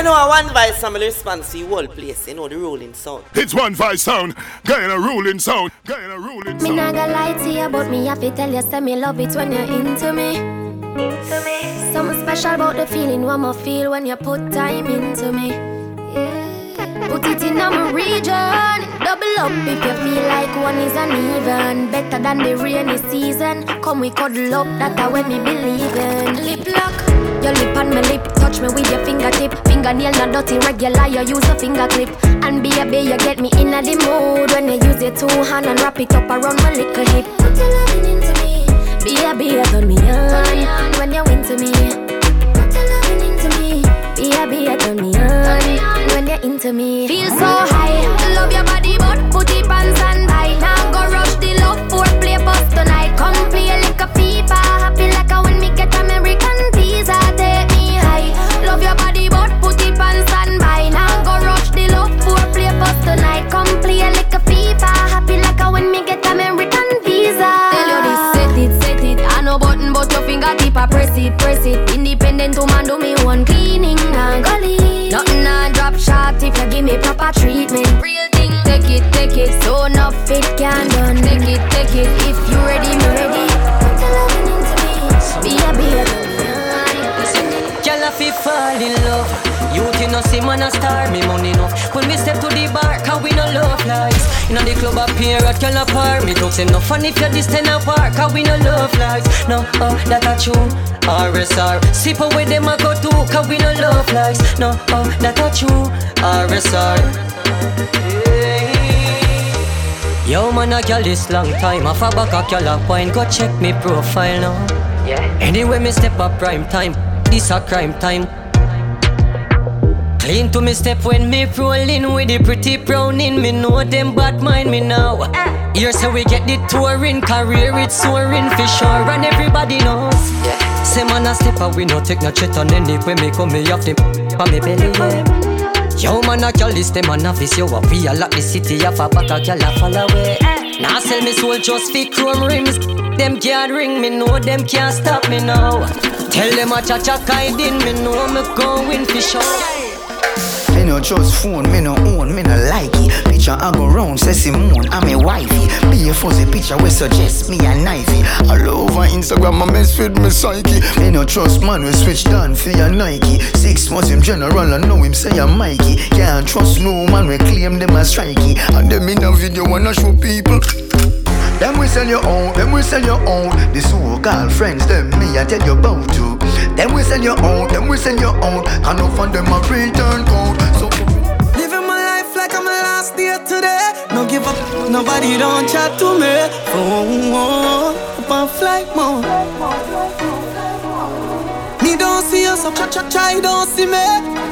I know one vice sound will respond to your whole place, you know the rolling sound. It's one vice sound, guy in a rolling sound, guy in a rolling sound. Me not gonna lie to you, but me have to tell you, say me love it when you're into me. Something special about the feeling one more feel when you put time into me. Yeah. Put it in my region. Double up if you feel like one is uneven. Better than the rainy season. Come we cuddle up, that's how we believe in. Lip lock, your lip on my lip. Touch me with your fingertip. Fingernail not dirty, regular, you use a finger clip. And baby, you get me in the mood when you use your two hand and wrap it up around my little hip. Put your loving into me. Be a turn me on when you're into me. Put your loving into me. Be a turn me on when you're into me. Feel so high, love your body but put it on standby. Now go rush the love for play bus tonight. Come play like a fever, happy like a when me get American visa. Take me high, love your body but put it on standby. Now go rush the love for play bus tonight. Come play like a fever, happy like a when me get American visa. Button but your fingertip I press it independent woman do me one cleaning and golly. Nothing I drop shot if you give me proper treatment. Real thing, take it, so enough it can done. Take it, if you ready, me ready. Put your loving into me, be a girl I fi fall in love. You think no see man a star, me money enough. When we step to the bar, cause we no love lies. You know the club up here at girl apart. Me talks enough fun if you're this 10 apart. Cause we no love lies. No, oh, that a true RSR. Sip away them a go too. Cause we no love lies. No, oh, that a true RSR. Hey. Yo man a girl this long time. Half a back a girl a wine. Go check me profile now. Yeah. Anyway me step up prime time. This a crime time. Clean to me step when me rolling with the pretty browning. Me know them bad mind me now. Here's how we get the touring career, it's soaring for sure and everybody knows. Say man a step and we no take no chat on any way me come me off the on me belly. Yo man a girl this them man a this yo a we a lock the city off a back a girl a fall away. Now sell me soul just for chrome rims. Them can't ring me know them can't stop me now. Tell them a cha-cha guiding me know me going for sure. Me no just phone, me no own, me no like it. Picture I go round, say Simone, I'm a wifey. Be a fuzzy picture, we suggest me a knifey. All over Instagram, I mess with me psyche. Me no trust man, we switch down for your Nike. 6 months him general, I know him say I'm Mikey. Can't trust no man, we claim them as strikey. And them in a video wanna show people. Them we sell your own, them we sell your own. This whole girlfriends, them me I tell you about to. Them we sell your own, them we sell your own. I know from them a return code. So living my life like I'm my last day today. No give up, nobody don't chat to me. Oh, oh, up and fly more. Me don't see you, so cha-cha-cha, you don't see me.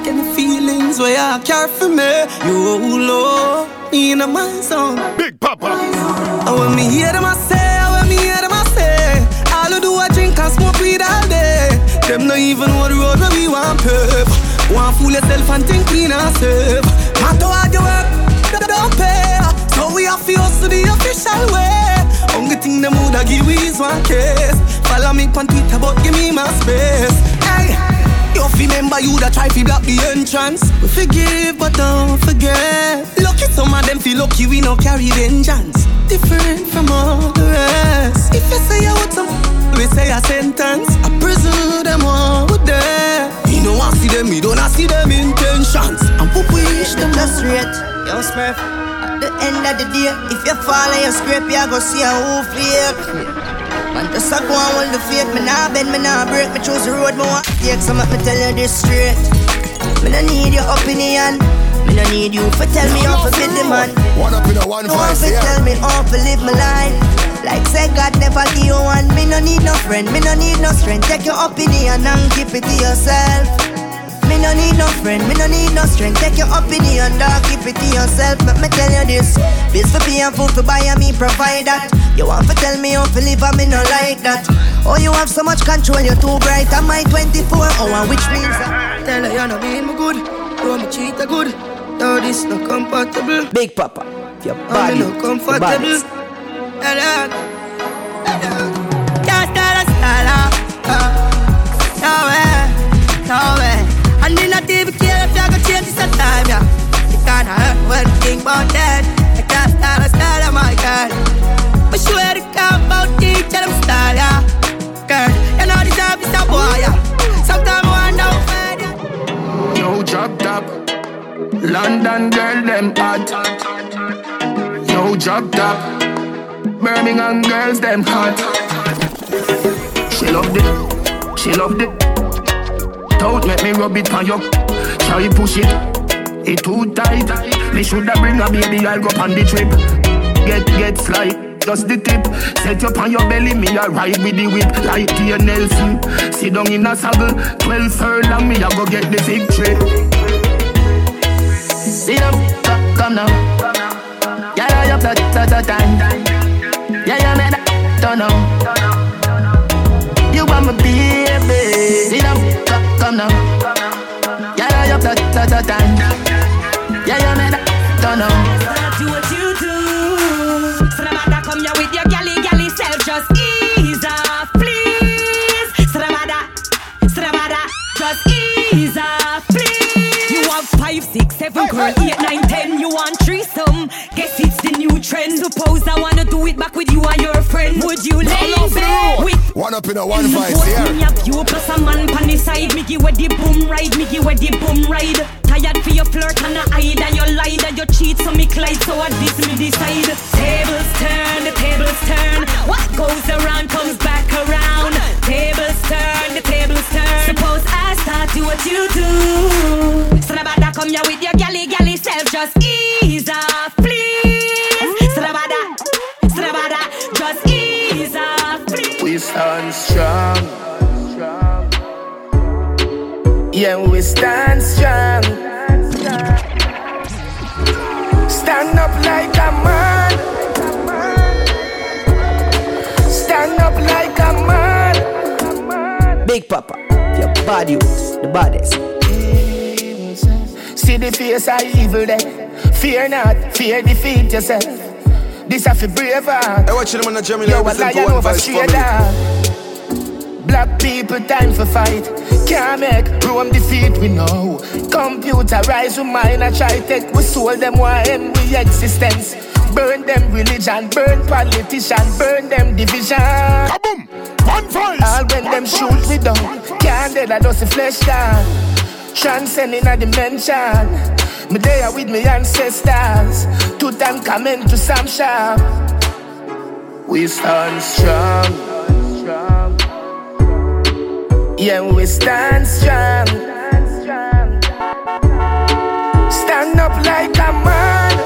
Can the feelings where I care for me. You love me in my song. Big Papa. I want me hear them I say, I want me hear them I say. All who do I drink and smoke weed all day. Them not even what road where we want pep. Want fool yourself and think clean and safe. Matter what you work, they don't pay. So we have to hustle the official way. Only thing them woulda give is one case. Follow me on Twitter but give me my space. Hey, you remember you that try to block the entrance. We forgive but don't forget. Some of them feel lucky we no carry vengeance. Different from all the rest. If you say you would some, we say a sentence. I prison them all with them. You know I see them, we don't I see them intentions. And we wish them just straight. Young Smurf, at the end of the day, if you fall and you scrape, you go see a whole flake. Man, just a go on with the faith. Me nah bend, me nah break. Me choose the road, me want to take. So let me tell you this straight. Me no need your opinion. Me no need you for tell me how to be the man. One up in a one voice, yeah. Tell me how to live my life. Like say God never give you one. Me no need no friend, me no need no strength. Take your opinion and keep it to yourself. Me no need no friend, me no need no strength. Take your opinion and keep it to yourself. Let me tell you this. Bills for pay and food for buy and me provide that. You want to tell me how to live and me no like that. Oh, you have so much control, you're too bright. I'm my 24-hour, which means I tell her you're not being good. You're my cheater good. No, this no comfortable. Big Papa, your body, no comfortable. Can't start a style. No way, no way. And me not even care if you working about that. I can't start a style, oh my God. But you had to come about teacher, I'm style, yeah. Girl, you know this job is a boy, yeah. Sometimes I know bad, yeah. Yo, drop top London girl, them hot. Yo, drop top Birmingham girls, them hot. She loved it, she loved it. Don't make me rub it on you. Try you push it, it too tight. They shoulda bring a baby, I'll go on the trip. Get slight, just the tip. Set you up on your belly, me a ride with the whip. Like T.N. Nelson, sit down in a saddle. 12 furlong, me a go get the big trip. Sit up, come now. Yeah, you're time. Yeah, you made that, don't know. My baby, sit up, come now. Yeah, you're time. Yeah, you made that, don't know. Do what you do. Stramada, come here with your galley, galley self. Just ease off, please. Stramada, Stramada, just ease off, please. You have 5, 6, 7, girl, 8, 9, 10. You want threesome? Guess it's the new trend. Suppose I wanna do it back with you and your friend. Would you love me? One up in a one fight, yeah. Me have you plus a man on the side. Me give with the boom ride, me give with the boom ride. Tired for your flirt and a hide, and your lie and your cheat, so me collide, so I this me decide. Tables turn, the tables turn. What goes around comes back around. Tables turn, the tables turn. Suppose I start do what you do. Strabada, come here with your galley, galley self. Just ease off, please. Strabada, Strabada, just ease off. We stand strong. Yeah, we stand strong. Stand up like a man. Stand up like a man. Big Papa, your body was the baddest. See the face of evil there. Fear not, fear defeat yourself. This I feel braver. I watch them on the Jamie Live. Yo, a lion over shader. Black people, time for fight. Can't make room defeat, we know. Computerize, we mine, I try take. We sold them, why end we existence. Burn them religion, burn politician, burn them division. Kaboom! One voice! All when one them voice. Shoot, we down. Can't dead, I does the flesh down. Transcending a dimension. Me there with me ancestors. 2 times coming to Sam Sharp. We stand strong. Yeah, we stand strong. Stand up like a man.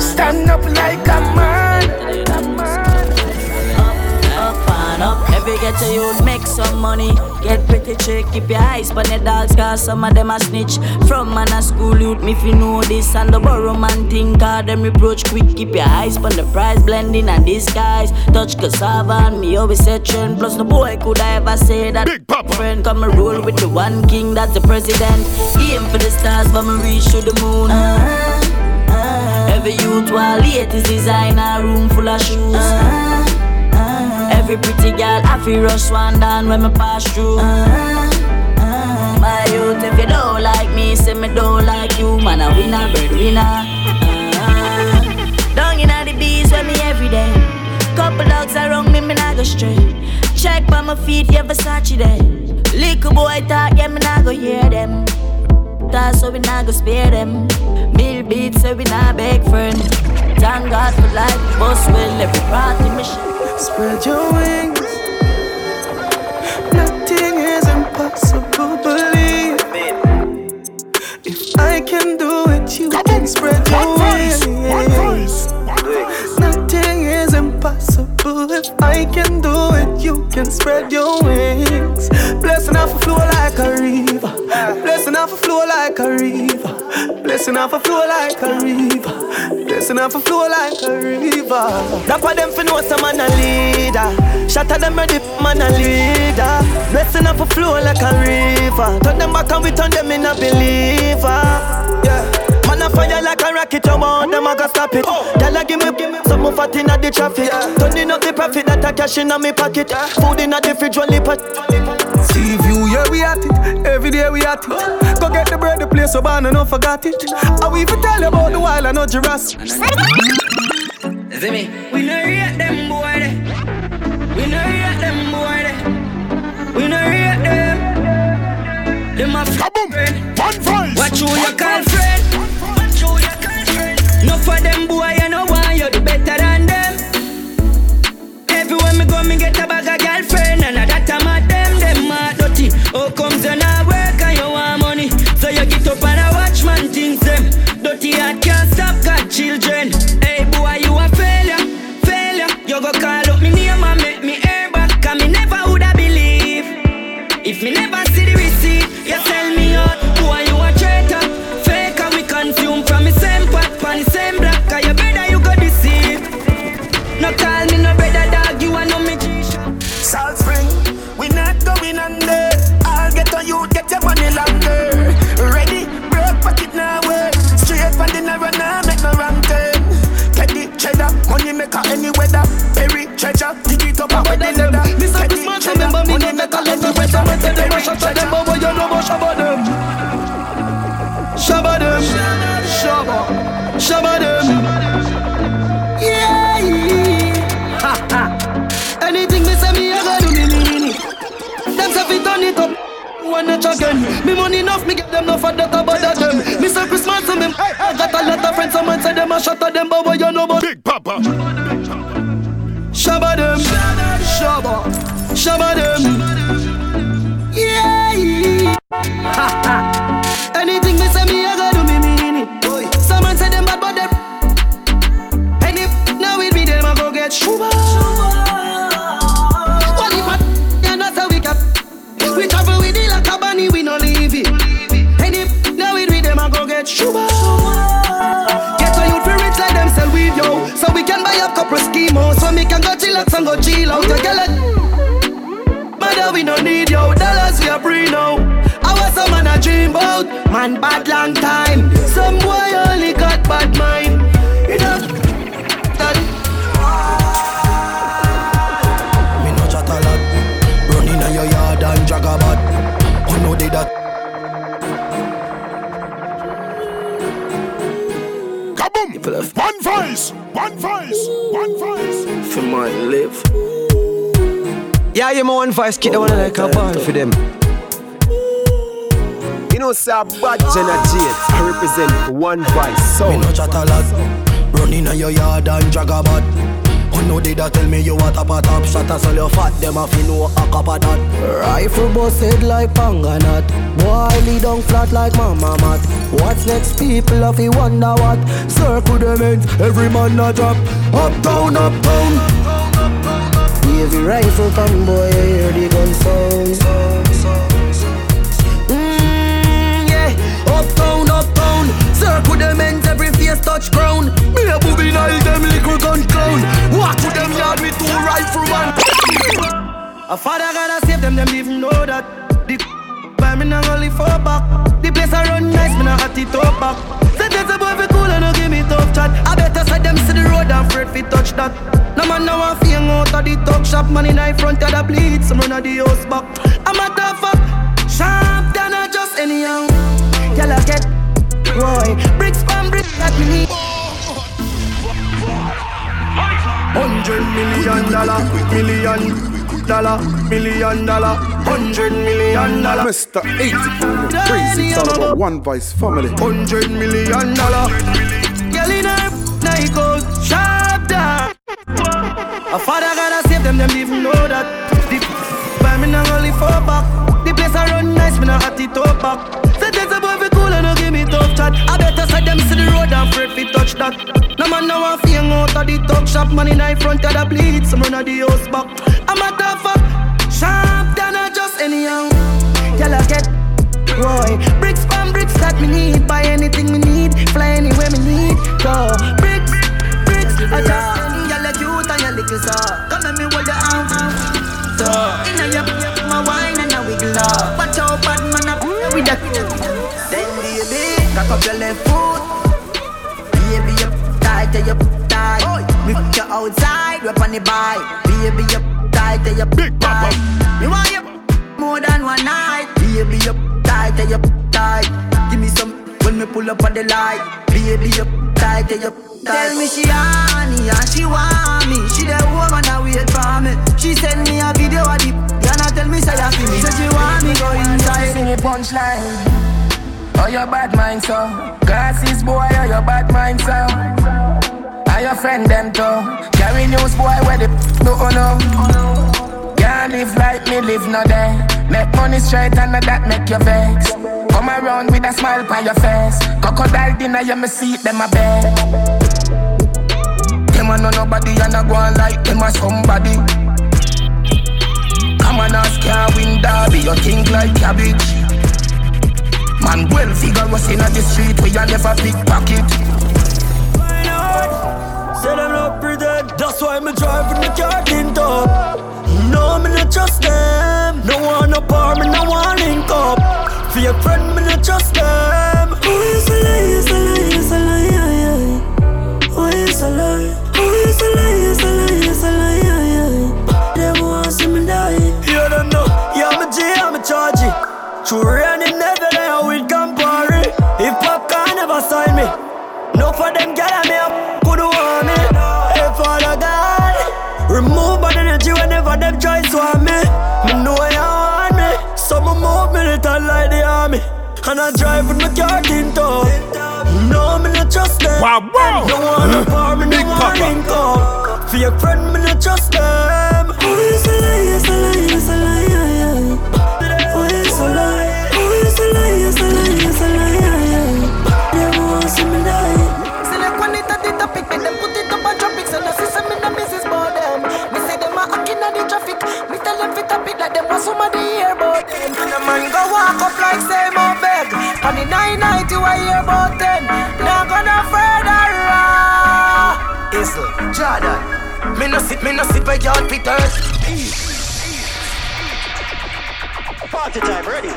Stand up like a man. Up, every get to you make some money. Get pretty check, keep your eyes on the dogs, cause some of them a snitch. From man a school youth, me fi know this. And the borrow man thing, cause them reproach quick. Keep your eyes on the price, blending and disguise. Touch cassava and me always say trend. Plus no boy could I ever say that. Big Papa friend, come and roll with the one king, that's the president. Aim for the stars, but me reach to the moon. Every youth while late is designer, room full of shoes. Every pretty girl, I feel rush one down when me pass through. My youth, if you don't like me, say me don't like you. Man, a winner, breadwinner. Down in the bees with me every day. Couple dogs around me, me not go straight. Check by my feet, yeah, Versace day. Little boy talk, yeah, me not go hear them. Talk so we not go spare them. Mill beats, so we not beg friend. Thank God for life, boss will every party mission. Spread your wings. Nothing is impossible, believe. If I can do it, you can spread your wings. Nothing is impossible. If I can do it, you can spread your wings. Blessing off a flow like a river. Blessing off a flow like a river. Blessing off a flow like a river. Blessing off a flow like a river. That's why them finna know some man a leader. Shatter them ready, man a leader. Blessing off a flow like a river. Turn them back and we turn them in a believer. Yeah. Man a fire like a rocket, you want them a go stop it. Tell her give me some more fat inna the traffic. Turning up the profit that I cash inna me pocket. Food inna the fridge, only pot. See view, yeah we at it. Every day we at it. Go get the bread, the place so bad, I don't forget it. I will even tell you about the wild and no Jurassic. Zimmy, we no rate them boy. We no rate them boy. We no rate them. Them a friend. One voice. What you ya call friend? What you ya call friend? No for them boy, I know why you do better than them. Everywhere me go, me get a bag of girlfriend, and I that I'm at them. Them a dirty. Oh comes and I work and you want money, so you get up and I watch man things them. Dirty heart can't stop got children. Hey boy, you a failure, failure. You go call up me name and make me air back. Cause me never woulda believe if me never see the receipt. You sell me out, boy you a traitor. Faker, we consume from the same pot, from the same block. Cause you better you go deceive. No call me no brother dog, you a no magician. Salt Spring, we not going under. I'll get on you, get your money longer. Ready, broke pocket now way. Straight from the narrow now make no wrong turn. Teddy cheddar, money maker any weather. Perry treasure, dig it up and wet the leather. This is the smart of them, but me no matter let me wet them. Wet them, I shot at them, but you know about shabba them. Shabba them, shabba, shabba them. Yeah, ha ha. Anything me say me I go do me. Them say fi turn it up. Wanna check again. Me money enough, me get them no for that about them. Me say Christmas and them, I got a lot of friends. Someone say them a shot at them, but what you know about Big Papa? Shabba them, shabba, shabba them. Yeah, ha ha. Anything me say me, I gotta do me. Someone say them bad, but them. And if now it be them, I go get shuba. We travel with it like a bunny, we no leave it. And if now we with them, I go get shuba. Get a youth for rich like them sell weed, yo. So we can buy a couple schemos, so we can go chillax and go chill out. You get it? Mother, we no need yo. Dollars we are free now. I was some man I dream about. Man bad long time. Some boy only got bad mind. It does that. Jagabat, you know they that. Kaboom! One voice, one voice, one voice. For my life. Yeah, you my one voice, kid. I wanna like a band for them. You know, say a bad generation. I represent one voice. So. Me no chat a lot. Run inna your yard and Jagabat. No, they da tell me you a top shot us all your fat, them a fi know a cup of that. Rifle busted like Panganat, boy lay down flat like Mama Mat. What's next people a fi wonder what, circle them ends, every man a drop. Uptown, uptown, heavy rifle come boy, hear the gun sound. Yeah, uptown, uptown, circle them ends, every face touch ground. Me a booby nail them little gun clown. Walk to them yard with two rifle man. A father gotta save them even know that. The by me not only for back. The place I run nice, me not at it top back. Said there's a boy fi cool and no give me tough chat. I better side them see the road and afraid fi touch that. No man now a fing out of the talk shop. Man in the front of the bleed, some run of the house back. I'm a tough fuck, sharp than I just anyhow. Y'all a get Roy, bricks from bricks that me need. 100 million dollar, $1 million, $1 million, $100 million. Mr. 80 crazy, it's all about one vice family. $100 million. Girl in her night goes sharp down. A father gotta save them even know that. The by me not only for back. The place I run nice, me not at the top back. Said there's a boy fi cool and no give me tough chat. I better side them see the road and afraid fi touch that. No man now a fing out of the talk shop. Man in the front of the bleed, some run of the house back. I'm a tough fuck, sharp than I just anyhow. Y'all a get Roy, bricks from bricks that me need. Buy anything me need, fly anywhere me need. Go, bricks, bricks, I just any. Y'all a cute and y'all little so. Come and me hold your arm, so inna your my wine and a wiggle up. Watch out bad man up with that. Then baby, cock up your left foot. tight till you tight. We fuck you outside, we on the bike. Baby, you tight till you big tight. Me want you more than one night. Baby, you tight till you tight. Give me some when me pull up on the light. Baby, you tight till you tight. Tell me she honey and she want me. She the woman that wait for me. She send me a video of the Yana tell me say I feel me. Say she want me go inside. Sing a punchline. Oh, your bad mind, so glasses, boy, oh, your bad mind, so are your friend, them, too. Carry news, boy, where the no. Can't live like me, live no day. Make money straight and that make your vex. Come around with a smile by your face. Crocodile dinner, you me see them a bed. Them a know nobody, and I go on like them a somebody. Come on, ask your win derby, you think like cabbage. Man, well, figure was in the street where you never pickpocket. Why not? Say them not pretend. That's why me driving the car in top. No, me not trust them. No one up or me no one link up. For your friend, me not trust them. Oh, it's a lie, it's a lie, it's a lie. Oh, it's a lie. Oh, it's a lie, it's a lie, it's a lie. They want to see me die. You don't know. Yeah, I'm a G, I'm a chargy. True. Sign me. No for them girl me up. Could you want me? Hey for the girl. Remove bad energy whenever them try swam me. Me know you want me. So me move me little like the army. And I drive with my car in tow. No me not trust them. Wow. No one for me, no one income. For your friend me not trust them. Oh it's a lie, it's a lie, it's a lie. Oh it's a lie. Oh it's a lie, it's a lie, it's a lie. Select one it at the topic, make them put it up on traffic. So the system in the business for them. Me say them are hacking on the traffic. Me tell them fit topic like them was somebody here about them. And the man go walk up like same old bed. On the 990 you are here about them. Now gonna further raw Isle, Jordan. Me no sit by your Peters. Party time, ready.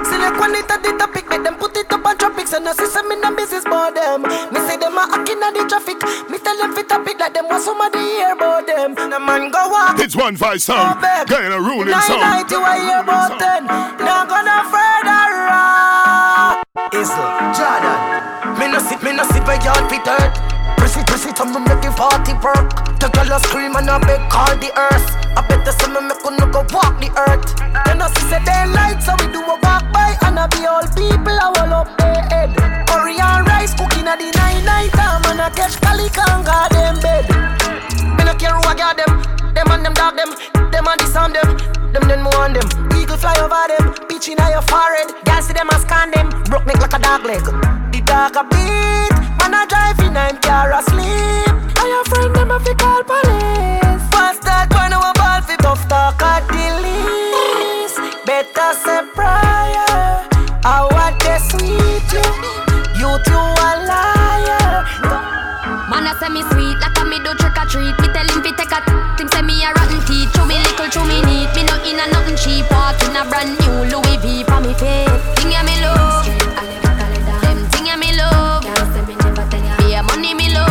Select one it at the topic, make them put it up on tropics. And I see some in the business for them. Me say them are hacking on the traffic. Me tell them fit topic like them was somebody here about them. And the man go walk. It's one five sound. Getting a ruling sound. 990 I hear about them. Now gonna further rock. Isle, Jordan. Me no sit by y'all Peter. Press it, I'm making 40 work. The girl scream and I beg call the earth. I bet the summer make no go walk the earth. Then I see say daylight, so we do a walk by. And I be all people, I will up their head. Curry and rice cooking at the 9-9 time. And I catch calico and got them bed. Me no care who I got them. Them and them dog them. Them and this on them. Them then more on them. Eagle fly over them. Pitch in your forehead. Girl see them and scan them. Broke neck like a dog leg. The dog a beat. Man a drive in and car asleep. I your friend them a fi call police. Fast that one over ball fi tough talk at the least. Better say prior. I want they sweet you. You two a liar. Man a say me sweet like a me do trick or treat. Me tell him fi take a him say me a rotten teeth. Show me little, show me neat. Me not in a nothing cheap. Walk in a brand new Louis V for me face. Thing ya me love. Them thing ya me love. Be a money me love.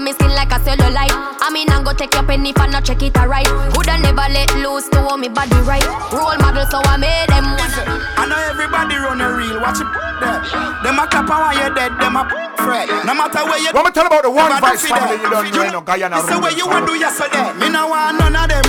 Me skin like a cellulite. I mean I go take your penny for not check it alright. Woulda never let loose to hold me body right. Role model so I made them. I know everybody run a reel. Watch it there. Them a clap while you're dead. Them a fret. No matter where you. Let me tell about the one vice family you don't know in Guyana. This is where you want do yesterday. Me no want none of them.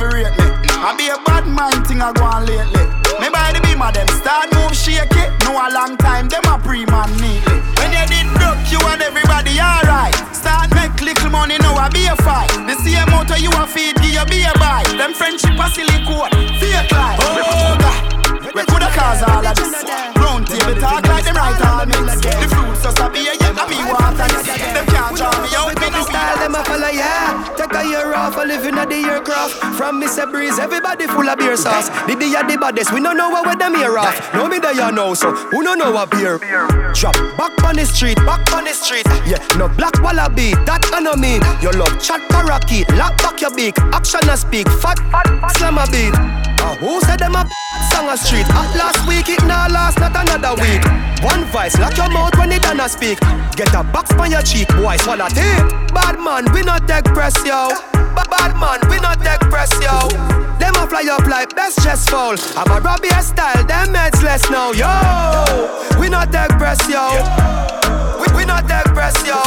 For real me. I be a bad mind thing I go on lately. Me by the beam of them. Start move shake it. No a long time. Them a pre-man neatly. When you did broke you and everybody alright. Start make little money now I be a fight. The same motor you a feed give you be a buy. Them friendship a silly quote, fake life. Oh God, we coulda caused all of this. Round table talk like them right all mix. The fruits just a beer, yeah, I be water. Them can't draw me out, me no style. Them a follow ya. Take a year off a living at the aircraft. From Mr. Breeze, everybody full of beer sauce. The day of the baddest, we no know where them ear off. No me there you know, so who no know what beer? Drop back on the street. Yeah, no black wallaby. That on me, your love chat parakeet. Lock back your beak, action and speak. Fat slam a beat. Who said them a song a street. At last week, it now last not another week. One vice, lock your mouth when it done speak. Get a box on your cheek, why swallow tape? Bad man, we not take press, yo. Bad man, we not take press, yo. Them a fly up like best chest foul. I'm a Robbie style, them heads less now, yo. We not take press, yo. We not take press, yo.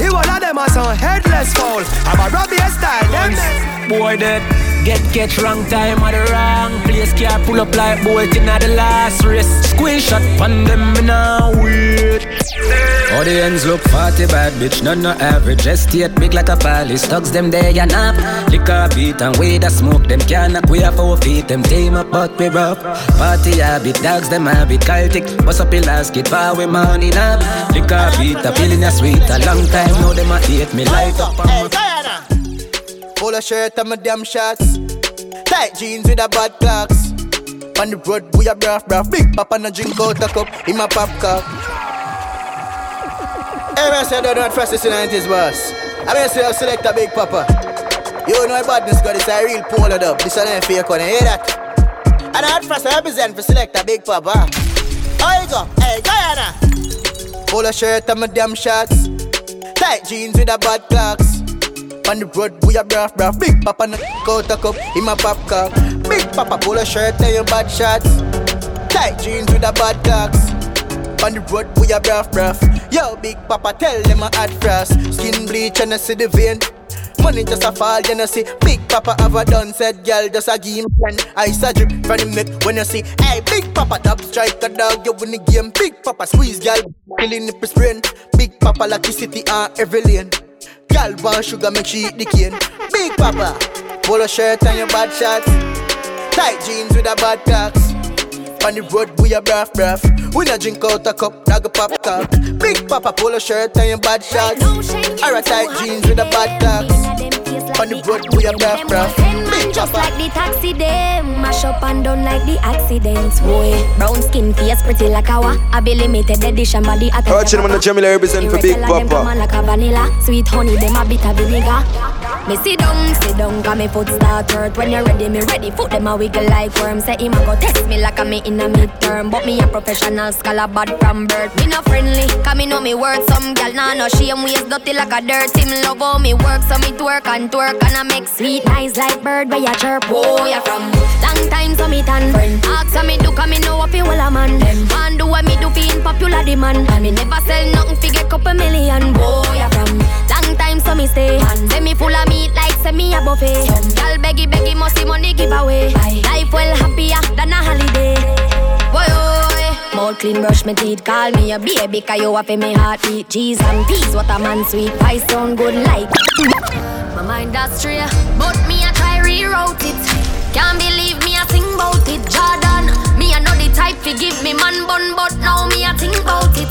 He one of them has some headless foul. I'm a Robbie style, them heads. Boy dead, get catch wrong time at the wrong place. Can't pull up like Bolt in at the last race. Squeeze shot on them in a weird. All the ends look fatty bad, bitch, none no average. Estate big like a palace, thugs them there and up. Liquor beat and weed a smoke, them can't knock. We have 4 feet, them team up but we rough. Party habit, dogs them habit, Celtic. Bust up in last kid, far we money up. Liquor beat a feeling a sweet, a long time now them a hate me light up. Hey, Diana! Pull a shirt and my damn shots. Tight jeans with a bad clocks. On the road we a bruv. Big papa no drink out a cup, in my pop cup. I said I don't trust this in the 90s, boss. I mean, say I select a big papa. You know about this guy, this a real polar dub. This is a fake one, you hear that? And I don't trust I represent for select a big papa. How you go? Hey, Guyana! Polo shirt and my damn shots. Tight jeans with a bad clocks. On the road, we a bruv. Big papa, no out a cup, in my pop cup. Big papa, polo shirt and your bad shots. Tight jeans with a bad clocks. On the road, we a bruv. Yo, big papa, tell them I had frost. Skin bleach and I see the vein. Money just a fall, then I see. Big papa have a done said girl, just a game plan. Ice a drip from the neck when you see. Hey, big papa, top strike a dog, you win the game. Big papa, squeeze girl, killing the sprain. Big papa, like the city on every lane. Girl want sugar, make she eat the cane. Big papa, polo shirt and your bad shots. Tight jeans with a bad cocks. On the road, we a bruv. We not drink out a cup, like a pop cup. Big papa, polo shirt and your bad shots. Or a tight jeans with a bad cocks. On the road, we a bruv. Big just papa. Like the taxi, them mash up and down like the accidents. Boy, brown skin, face pretty like a wa. I be limited edition, body at a watching them on the Jamila represent for Big Papa. Like a vanilla, sweet honey, them a bit of vinegar. Me sit down, got me foot start hurt. When you're ready, me ready, foot them a wiggle like worm. Say him a go test me like a me in a midterm. But me a professional scholar, bad from birth. Me not friendly, cause me know me worth. Some gal nah no shame, waist dirty like a dirt. Him love how me work, so me twerk and I make sweet nice like bird by a chirp. Oh, ya from long time, so me tan friend. Ask how me do, cause me know a fi well a man. Man do what me do fi in popular demand. And me never sell nothing fi get couple million. Oh, ya from long time, so me stay. And say me full of meat like semi a buffet. Y'all beggy must see money give away. Life well happier than a holiday. Boy, oh, mouth clean, brush my teeth. Call me a baby, cause you have in my heartbeat. Jeez and peas, what a man sweet. I sound good like my mind astray, but me a try reroute it. Can't believe me a think about it. Jordan, me a know the type fi give me man bun, but now me a think about it.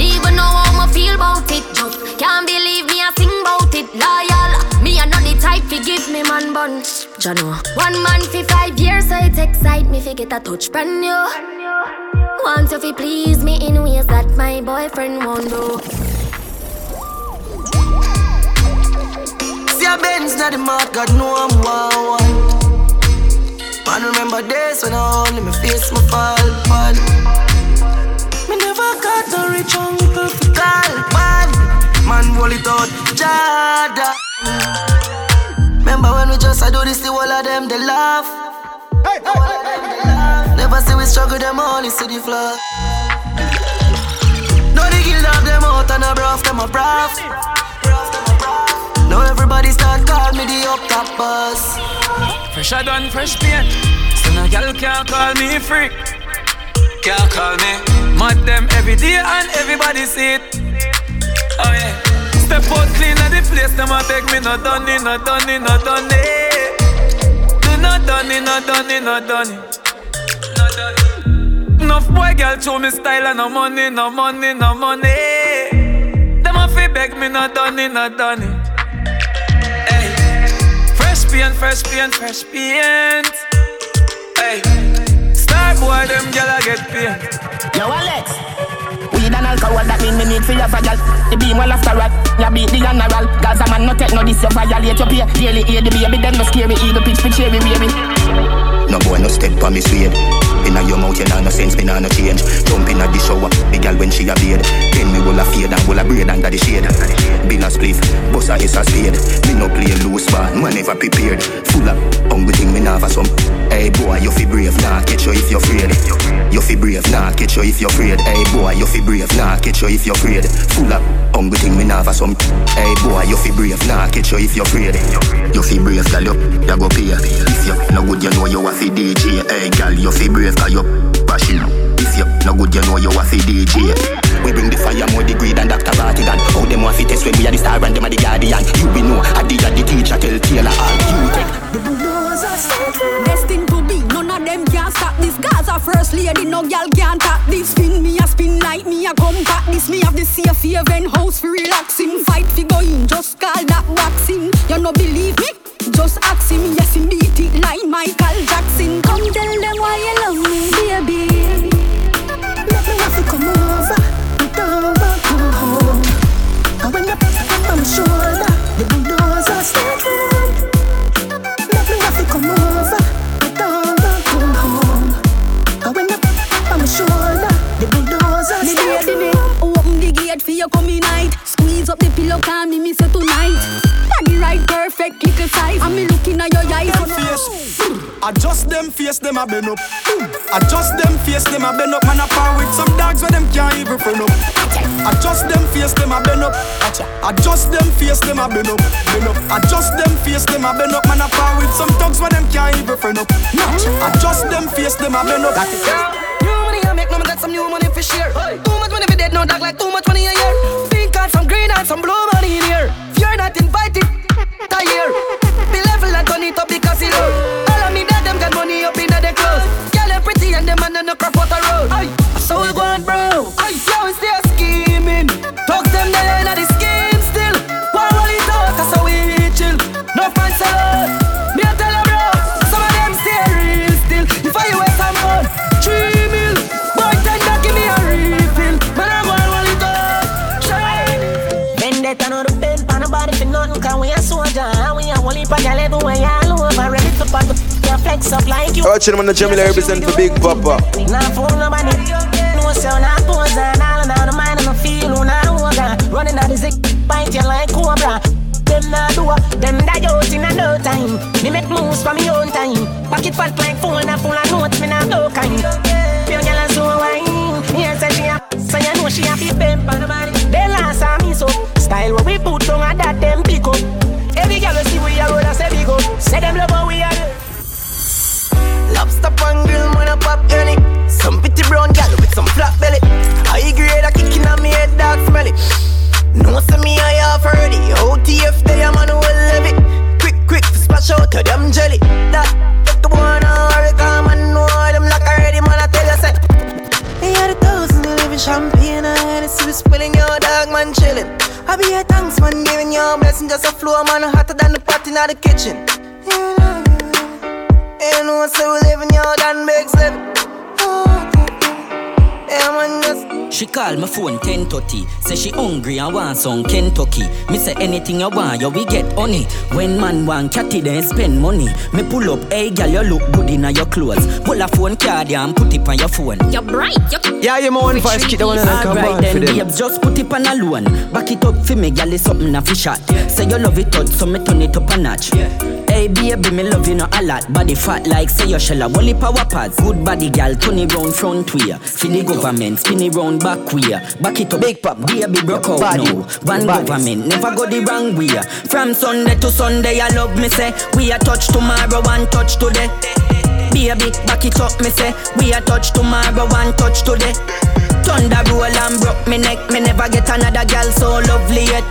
Even know how me feel about it. Just can't believe me a think about it. Loyal, me a know the type fi give me man bun. Jano. One man fi 5 years, so it excite me fi get a touch brand new. Want you fi please me in ways that my boyfriend won't do. See a Benz not the mouth, God know I'm wild. Man remember days when I only me face my fall, fall. Me never got no rich uncle fi call, man. Man roll it out, Jada. Remember when we just do this, see all of them, they laugh. Hey, all of them, they laugh. Never see we struggle, them only see the flaw. Now they kill off them out and I bruv them a bruv. Now everybody start call me the up top boss. Fresher than fresh paint. So no girl can't call me freak. Can't call me. Mad them every day and everybody see it. Oh yeah. Step out clean at the place, them a beg me, not done it, not done it, not done it. Do not done it, not done it, not done it. Enough boy girl show me style and no money, no money, no money. Them a fi beg me, not done it, not done it. Hey. Fresh paint, fresh paint, fresh paint. Hey. Star boy, them gyal a get paint. Yo Alex. Weed and alcohol, that mean me need for your fragile. The beam well after rock, you beat the general. Gaza man no take no this, you violate your peer. Daily aid the baby, then no scary, eat the pitch for cherry baby. No boy no step on me suede. Inna your mouth you know no sense, me know no change. Jump inna the shower, the girl when she a bathe. Then me will a fade and will a braid under the shade. Been a spliff, boss a is a spade. Me no play loose man, man never prepared. Full up, hungry thing me never some. Hey boy, you fi brave, nah catch you if you're afraid. You fi brave, nah catch you if you're afraid. Hey boy, you fi brave, nah catch you if you're afraid. Full up, hungry thing me never some. Hey boy, you fi brave, nah catch you if you're afraid. You fi brave, girl up, you go pay. If you no good, you know you a fi DJ. Hey girl, you fi brave, cause you passion. If you no good, you know you a fi DJ. We bring the fire, more degree than Dr. Partidan. How them want fi test when we are the star and them are the guardian. You be know, I did the teacher tell Taylor all you take. The bulldozer stand for destined to be. None of them can stop this. Gaza first lady, no girl can tap this. Spin me a spin like me a come back this. Me have the safe haven house for relaxing. Fight for going, just call that waxing. You no believe me? Just ask him, yes, him beat it like Michael Jackson. Come tell them why you love me, baby. Let me have to come over, get over, go home. And when you put it on my shoulder, the bulldozer stand firm. Let me have to come over, get over, go home. And when you put it on my shoulder, the bulldozer stand firm. Open the gate for your coming night. Squeeze up the pillow, call me, me say tonight. Right, perfect, little size. I'm looking at your eyes. Them face, adjust them face, them a bend up. Adjust them face, them a bend up. Man a par with some dogs where them can't even friend up. Adjust them face, them a bend up. Adjust them face, them a bend up. Adjust them face, them a bend up. Man a par with some dogs where them can't even friend up. Adjust them face, them a bend up. New money I make, now I got some new money for share. Too much money for dead, no dog like too much money a year. Pink card, some green and some blue money in here. If you're not invited, tire. Be level and turn it up because it low. All of me that them got money up in the clothes. Girl them pretty and them man on the crop out the road. Aye. So we go on bro. Aye. Yo it's there scheming. Talk them down at the scheme still. Why roll it out cause so we chill. No fancy love. Me I tell them bro. Some of them stay real still. If I US I'm on 3 mil. Boy tender give me a refill. Man I'm gonna roll it out. Shine. Vendetta no the pen. Nobody for nothing cause we are soldier. And we are only pack a level way all over. Ready to pop up, you flex up like you. Watching them on the Jamila represent for Big Papa. Nah fool nobody, no sound, not pose. And all in all the mind and the feel, not over. Running out the zig, bite you like cobra. Them not do up, them die out in a no time. Me make moves for me own time. Pocket fat like phone and full of notes, me not no kind. Pure girl and so wine, yeah say she a, so you know she a fit bent for nobody. They last on me so. Style what we put on and that them pick up. Every girl see we are roll and say big up. Say them love how we are. Lobster and grill man a pop any. Some pretty brown gal with some flat belly. High grade a kicking on me head dog smelly. No say me I have heard it. OTF they a man who will love it. Quick quick splash out to them jelly. That fuck the one a hurry come and know them like already man I tell you say. They had a thousand living champagne and Hennessy spilling your dog man chilling. I be a thanks man giving your blessing. Just a flow man hotter than the pot in the kitchen. You know say we living your than makes living. Yeah man just. She call my phone 10:30. Say she hungry and want some Kentucky. Me say anything you want, you we get on it. When man want catty then spend money. Me pull up, hey girl you look good in your clothes. Pull a phone card and put it on your phone. You're bright, you're... Yeah you my own voice kid down and come right, back for them. Just put it on a loan. Back it up for me girl is something a fish at yeah. Say you love it out so me turn it up a notch yeah. Hey baby, me love you no a lot. Body fat like say your shell a wally power pads. Good body girl, turn round front way. Feel the government, spin it round back way. Back it up, big pop, baby broke out body. Now one body. Government, never go the wrong way. From Sunday to Sunday, I love me say. We a touch tomorrow, one touch today. Baby, back it up, me say. We a touch tomorrow, one touch today. Thunder roll and broke me neck. Me never get another girl so lovely yet.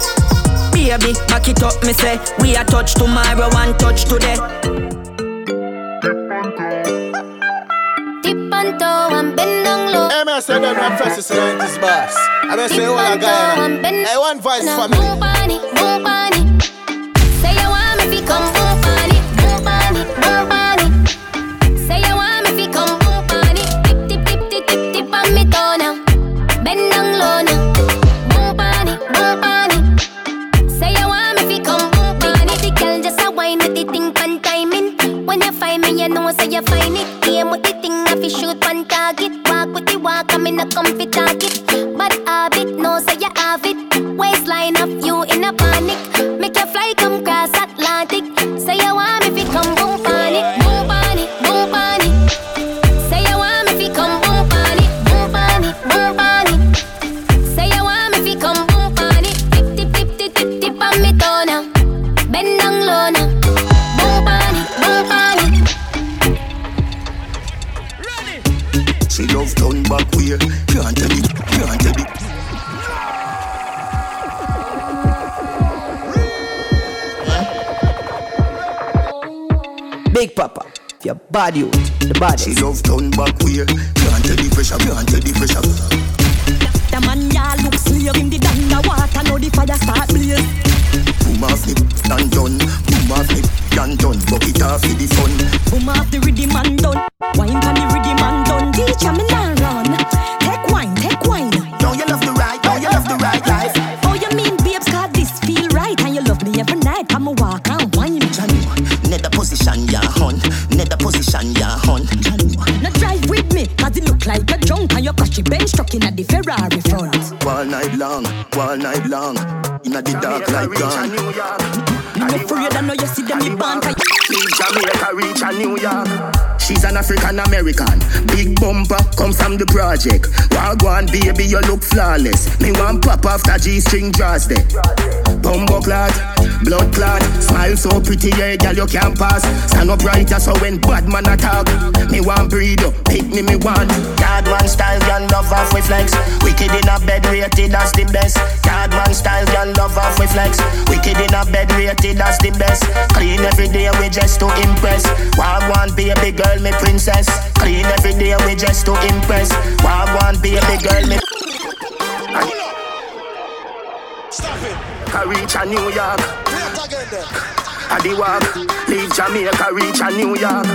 Baby, back it up, me say. We a touch tomorrow and touch today. Dip on toe and bend down low. Hey, I said that my first is like this boss. I don't say all I got. Hey, one voice for me. Boom bunny, say you want me to come. Boom bunny, boom bunny. Say you want me to come. Boom bunny, dip, dip, dip, dip, dip, dip on me toe now. Bend down low now. Boom bunny, boom bunny. Find me, you know, so you find it. Big Papa, your body, the body. She love down back way. Can't tell the pressure, can't tell the pressure. The man ya look slave in the danda water. Now the fire start blaze. Boom off it and done. Boom off it and done. Bucket off for the fun. Boom off the rhythm and done. Wine can the rhythm and done. Teacher me now run. Take wine, take wine. Now you love the right, now you love the right life. Oh you mean babes got this feel right. And you love me every night. I'ma walk and wine. Nether position ya hon, nether position ya hon. Now drive with me, cause you look like a drunk. And your crashy bench truck in a the Ferrari front. All night long, in a the dark like gone. I'm afraid I know you see them in bank. Jamaica reach a New York. She's an African-American. Big bumper comes from the project. Wagwan baby you look flawless. Me want pop after G-string draws there. Bumbo clad, blood clad. Smile so pretty yeah, girl you can't pass. Stand up right so when bad man attack. Me want breed up, pick me me want. Card one style girl love off with flex. Wicked in a bed rated as the best. Card one style girl love off with flex. Wicked in a bed rated as the best. Clean every day we just to impress. Wagwan baby girl me princess. Clean every day we just to impress. Wagwan baby girl me. Stop it. I reach a New York. I di walk. Leave Jamaica, reach a New York.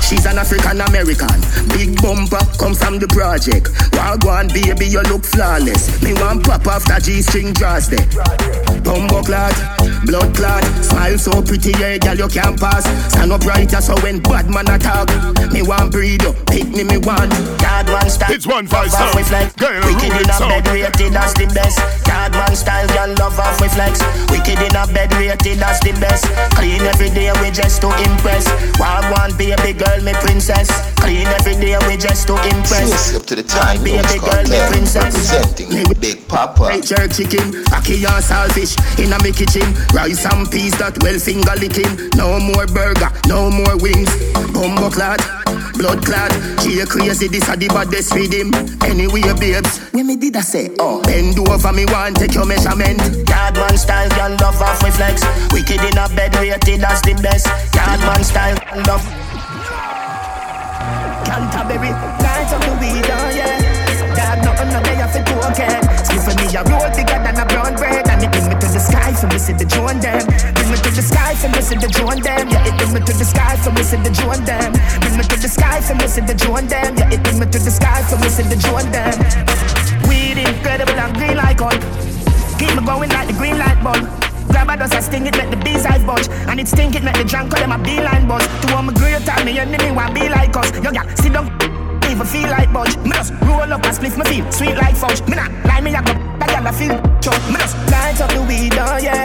She's an African-American. Big bumper comes from the project. Wagwan baby you look flawless. Me want pop after G-string draws there. Bumbo clad, blood clad. Smile so pretty yeah, girl you can't pass. Stand up right so when bad man attack. Me want breed up, pick me me want. Card one style, it's 1 5 off with flex. Wicked in a bed rated as the best. Card one style, girl love off with flex. Wicked in a bed rated as the best. Clean every day we just to impress. Wagwan baby girl me princess. Clean every day we just to impress. Up to the time be a big girl me princess. Representing Big Papa. Hey, jerk chicken, ackee and saltfish in a me kitchen. Rice and peas that well finger licking. No more burger, no more wings. Bumbo clad, blood clad. She a crazy, this a the baddest rhythm. Anyway babes, when me did I say oh. Bend over me want take your measurement. Yard man style girl love off with flex. Wicked in a bed rated as the best. Yard man style girl love. Canterbury, lights up the weed, oh yeah. Dad, nothing, nothing, I feel cool again. Sniff for me, I roll thicker than a brown bread. And it bring me to the sky for missing the drone them. Bring me to the sky for missing the drone them. Yeah, it bring me to the sky for missing the drone them. Bring me to the sky for missing the drone them. Yeah, it bring me to the sky for missing the drone them. Weed incredible and green like oil. Keep me going like the green light bulb. Grab a dose, I sting it, make the bees I bunch. And it stink it, make the drunk, call them a beeline buzz. To all my great time, me enemy want be like us. Yo, yeah, sit down, even feel like budge. Me just roll up and split my feel, sweet like fudge. Me not lie, me a go, I gotta feel chug. Me just light up the weed, oh yeah.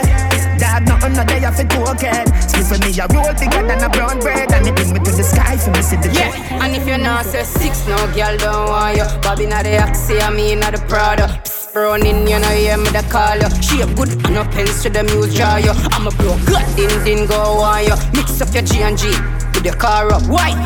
Dad, nothing, no day, I feel cocaine. Split for me, I roll thicker than a brown bread. And it bring me to the sky, for me see the yeah, joy. And if you're not say six, no girl don't want you. Bobby not the Axie, I mean not the Prada. Running, you know, hear me the call you. Shape good and no pens to the music jar you. I'm a bro, good din go on you. Mix up your G&G with your car up. Why?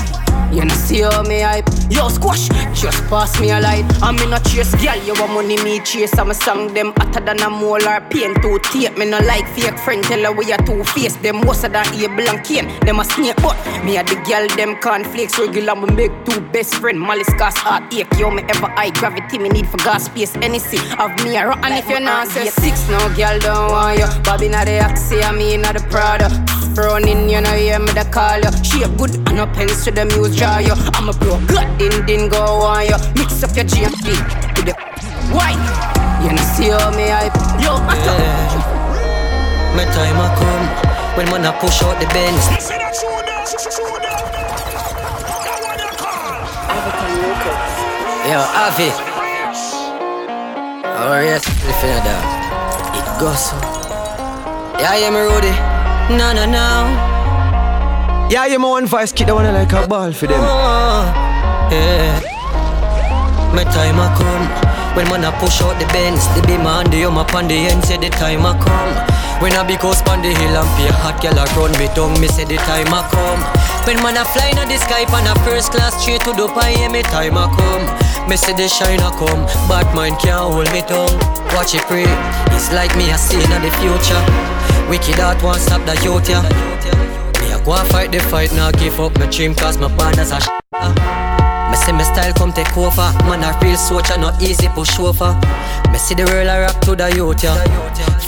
You know see how me hype. Yo squash, just pass me a light. I'm in a chase, girl, you want money me chase. I'm a song them hotter than a mole or pain to tape. Me no like fake friend, tell her we a two-face. Them worse than Abel and Cain, them a snake but me a the girl, them cornflakes. Regular me make two best friend. Malice cast heartache, yo me ever high gravity. Me need for gas space, anything. Of me a rock, and if you not say six, no girl don't want you. Bobby not the Axie, I mean not the Prada. Running, you know, hear me the call you. Shape good and no pens to the music jar you. I'm a bro, good din go on you. Mix up your GMP to the white. You know see how me hype. Yo, I yeah. My time a come when man a push out the Benz. Listen that tune down, that one you call. Yo, Avi. Oh yes, the feather. It goes so. Yeah, yeah, me Rudy. No, no, no. Yeah, yeah, my one voice kid, I wanna like a ball for them. Oh, yeah. My time a come when man a push out the Benz. The be man the yum up on the end. Say the time a come when I be coast on the hill and pay hot girl a run me tongue. Me say the time a come when man a fly in the sky on a first class straight to the pie. Yeah, me time a come. Me see the shine a come, but mine can't hold me down. Watch it pray, it's like me a scene of the future. Wicked art won't stop the youth, yeah. Me a Go and fight the fight, now give up my dream, cause my partners are me see my style come take over. Man a real soldier, not easy push over. Me see the world I rap to the youth, yeah.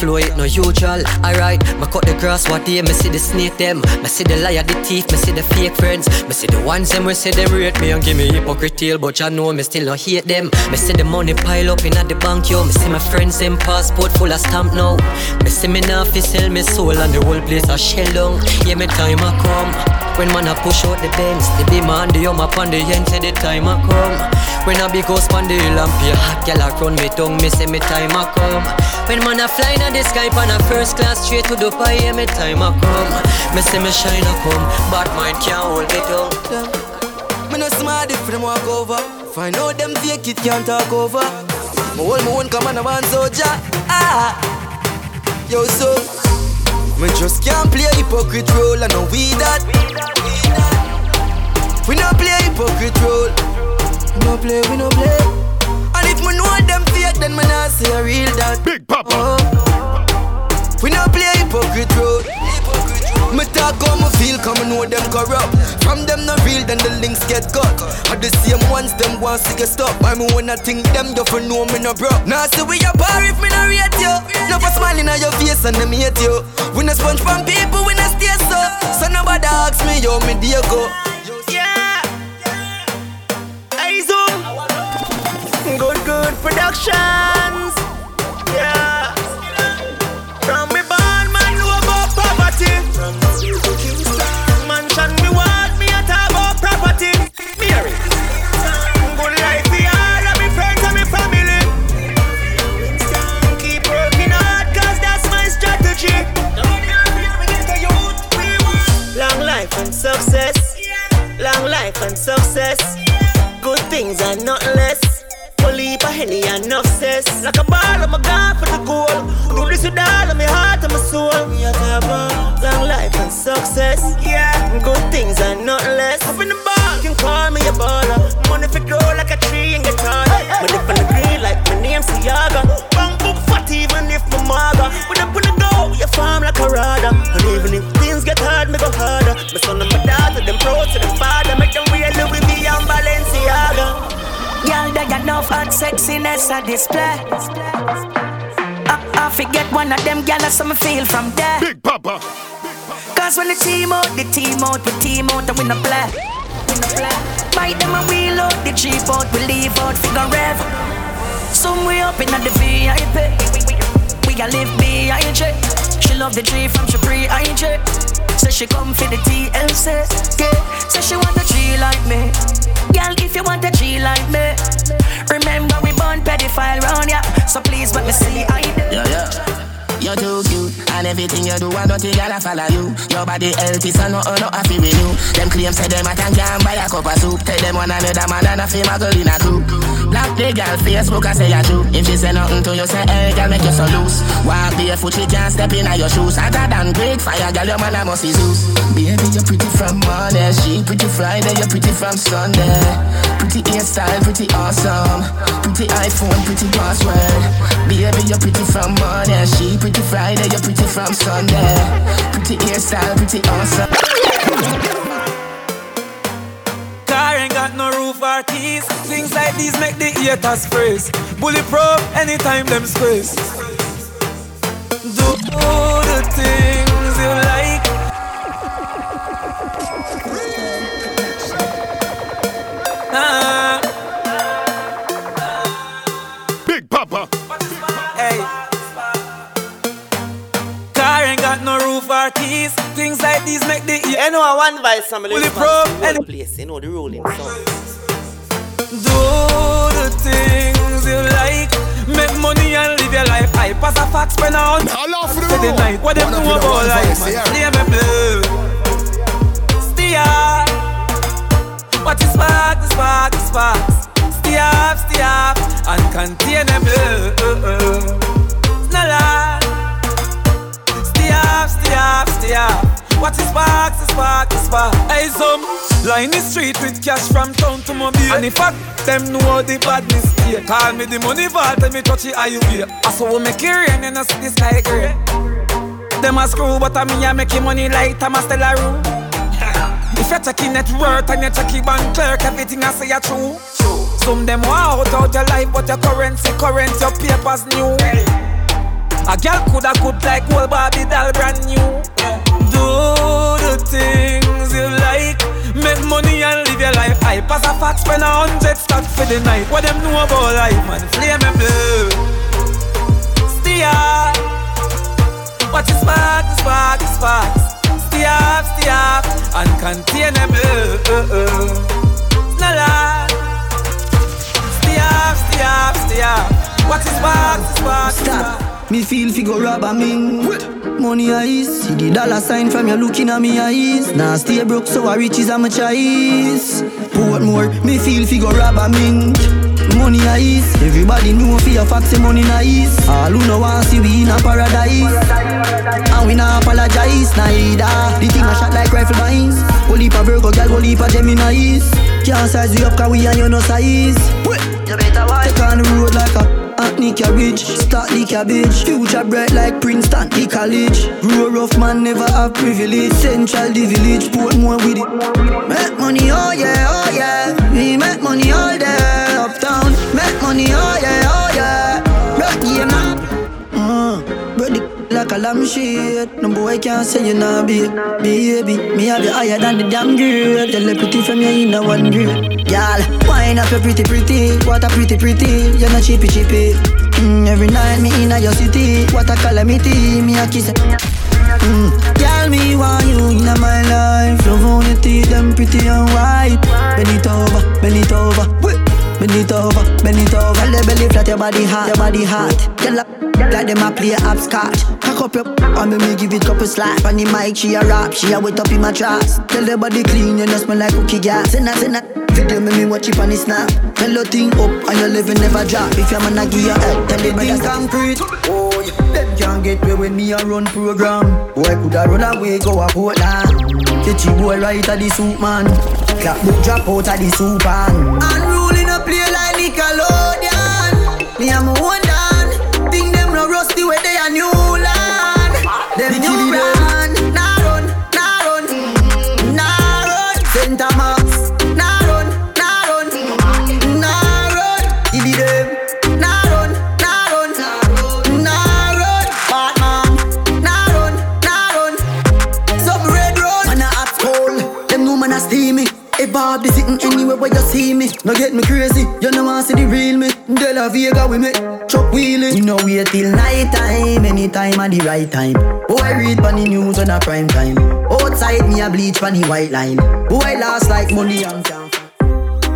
Flow it no usual, alright. Me cut the grass what day, me see the snake them. Me see the liar, the thief, me see the fake friends. Me see the ones them, we see them rate me and give me hypocrite tale, but you know me still no hate them. Me see the money pile up in at the bank, yo. Me see my friends them passport full of stamp now. Me see me now fi sell me soul and the whole place a shell down. Yeah, me time a come. When man a push out the bends, the demand, the up on the end, say the time a come. When a big house on the hill and pay a hot girl a run me tongue, me say me time a come. When man a fly in the sky on a first class straight to Dubai, yeah, me time a come. Me say me shine a come, bad mind can't hold me down. Me no smart if them walk over, find out them fake it can't talk over. Me hold me own come on a man soldier, ah. Yo so, me just can't play a hypocrite role and no we that. We no play hypocrite role. We no play. And if me know them fake, then me not say a real dad. Big Papa. Oh. We no play hypocrite role. Me talk how me feel, cause me know them corrupt. From them no real, then the links get cut. Are the same ones them wants to get stopped. Why me wanna think them, you for know me no broke. Now see we a bar if me no rate you. No for smiling at your face and them hate you. We no sponge from people, we no stay so. So nobody asks me how me dear go. Good Productions, yeah. From me born, man, know about property. Mansion, me want, me a talk about property. Married, good life, the all of me friends and me family. Keep working hard, cause that's my strategy. Long life and success. Long life and success. Good things and not less. Leap a henny and enough says. Like a ball of my God for the goal. Do this with all of my heart and my soul. We are about long life and success. Yeah, good things and not less. Up in the ball, you can call me a baller. Money for grow like a tree and get taller. Money for the green like my name's Siaga. Bang book fat even if my maga. When I put a go, you farm like a rada. And even if things get hard, me go harder. My son and my daughter, them proud to them father. Make them real with me and Balenciaga. Y'all that got no hot sexiness a display. I forget one of them gyal so me feel from there. Big Papa. Cause when the team out, and we no play. Bite them and we load the cheap out, we leave out, figure rev. Some way up in the VIP. We a live B.I.J. She love the G from Shapri I.J. Say she come for the TLC. Yeah. Say she want a G like me. Girl, if you want a G like me, remember we born pedophile round ya. Yeah. So please let me see I do. You're too cute, and everything you do, I don't think I'll follow you. Your body healthy, so no happy with you. Them claims say them I can't buy a cup of soup. Tell them one another man and a female girl in a group. Black day girl, Facebook I say I do. If she say nothing to you, say hey girl, make you so loose. Walk barefoot, she can't step in your shoes. Hotter than great fire, girl, your man I must be Zeus. Baby, you're pretty from Monday, she pretty Friday, you're pretty from Sunday. Pretty hairstyle, pretty awesome. Pretty iPhone, pretty password. Baby, you're pretty from Monday, she pretty Friday, you're pretty from Sunday. Pretty hairstyle, pretty awesome. Car ain't got no roof or keys. Things like these make the haters freeze. Bulletproof anytime them squeeze. Do all the things you like. Big Papa. Hey. No roof or keys. Things like these make the ear. I know I want by some little place. You know the rolling song. Do the things you like. Make money and live your life. I pass a fax pen out. I love for the night. What them do about life? Play me blue. Stay up. Watch the spark, the spark, the spark. Stay up, and contain the blue. No lie. Stay up. What is spark, the spark, the spark. Hey, some line the street with cash from town to mobile. And in fact, them know the badness here. Call me the money vault and me touch it, are you here? I saw we make it rain and I see the sky grey. Them a screw, but I mean I make money like Thomas Tellaroo. If you're checking net worth and you're checking bank clerk, everything I say are true. Some them want out your life, but your currency, your papers new. A girl coulda good like whole Barbie doll brand new. Do the things you like, make money and live your life. I pass a fax, spend 100 stacks for the night. What them know about life, man? Flame and blue. Stay up. Watch the spark, the spark, the spark. Stay up, uncontainable. No lie. Stay up, stay up, stay up. What is bad, is bad. Stop. Me feel figure rob a ming. Money eyes. See the dollar sign from you looking at me eyes. Nah, stay broke so I riches am a choice. Put more. Me feel figure rob a ming. Money eyes. Everybody know for your facts money nice. All who know want see we in a paradise. And we nah apologize neither. The thing I shot like rifle mines. Whole heap a Virgo girl, whole heap a Gemini's. Can't size we up cause we and you no size. You better watch. Take on the road like a Anthony Carriage, start the cabbage. Future bright like Princeton, the college. Grow rough man, never have privilege. Central the village, put more with it. Make money, oh yeah, oh yeah. We make money all day, uptown. Make money, oh yeah, oh yeah. Rock yeah, man. Brody like a lamb shit. No boy can't say you nah be. Baby, me have you higher than the damn girl. Tell the pretty from you in a one girl. Y'all, wine up your pretty, what a pretty, you're not cheapy. Every night me in your city, what a calamity, me a kiss. Y'all me want you in my life, love on your teeth, them pretty and white. Bend it over, bend it over, bend it over, bend it over. Tell the belly flat, your body hot, your body hot. Y'all up, like them a play hopscotch. Cock up your, and me give it couple slaps. On the mic, she a rap, she a wet up in my traps. Tell the body clean, you know smell like cookie gas. Send that. Video me watch it on the snap. Hello thing up and your living never drop. If your man a give your head, then the thing concrete. Oh yeah, them can't get away with me a run program. Boy could a run away go a Portland. Kitchy boy right at the soup man. Clap book drop out at the soup man. And rolling a play like Nickelodeon. Me am a one down. Think them no rusty where they a new land. Them new brand. Nah run. Center man. Bob, they sitting anywhere where you see me. Now get me crazy, you know I see the real me. De La Vega we make chop wheelie. You know wait till night time, anytime at the right time. Oh I read pan the news on a prime time. Outside me I bleach pan the white line. Oh I last like money and camp.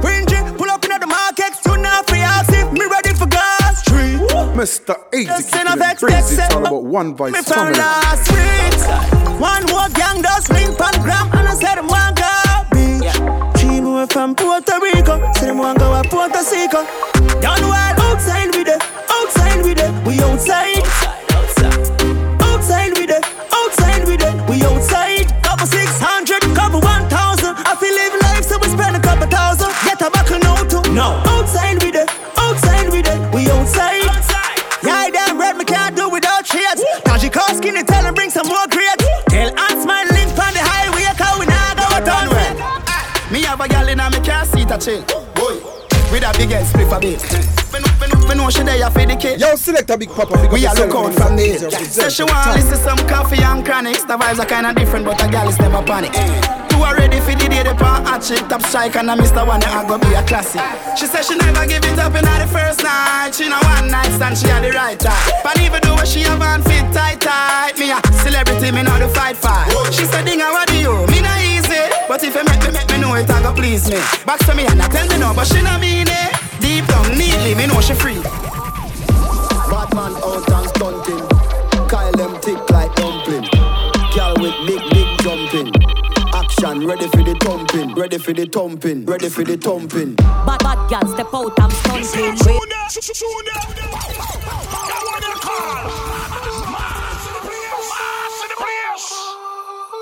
Pringy, pull up in the market, soon after I see me ready for gas street. Mr. Easy, it's all about one vice. Me found last week, one more gang does ring pan gram and I said I'm one girl. We're from Puerto Rico, so them want go to Puerto Rico. Down wild, outside with it, we outside with it, we outside. Couple 600, couple 1,000. I feel live life, so we spend a couple thousand. Get a buckle now too. No. Outside with it, we outside. Yeah, damn red, me can't do without shades. Tajikowski, they tell him bring some more grades. Tell us my link on the highway, cause we now go down well. Me have a gal in a me can't see that chain. Boy, with a big head split for base. Me know she there for the kid. Yo, select a big papa. We a look out from there. Say she want listen some coffee and chronics. The vibes are kinda different, but a gal is never panic. You are ready for the day they pan at chick. Top strike and a Mr. One that go be a classic. She said she never give it up in the first night. She no one night stand, she had the right time. But even though she have on fit tight. Me a celebrity, me know the fight. She said, Dinga, what do you? Me not easy. But if you make me know it, I go please me. Back to me and I tell me no, but she no mean it. Deep down, neatly, me know she free. Batman out and stunting. Kyle them thick like dumpling. Girl with big jumping. Action, ready for the thumping. Bad girl, step out, I'm stunting.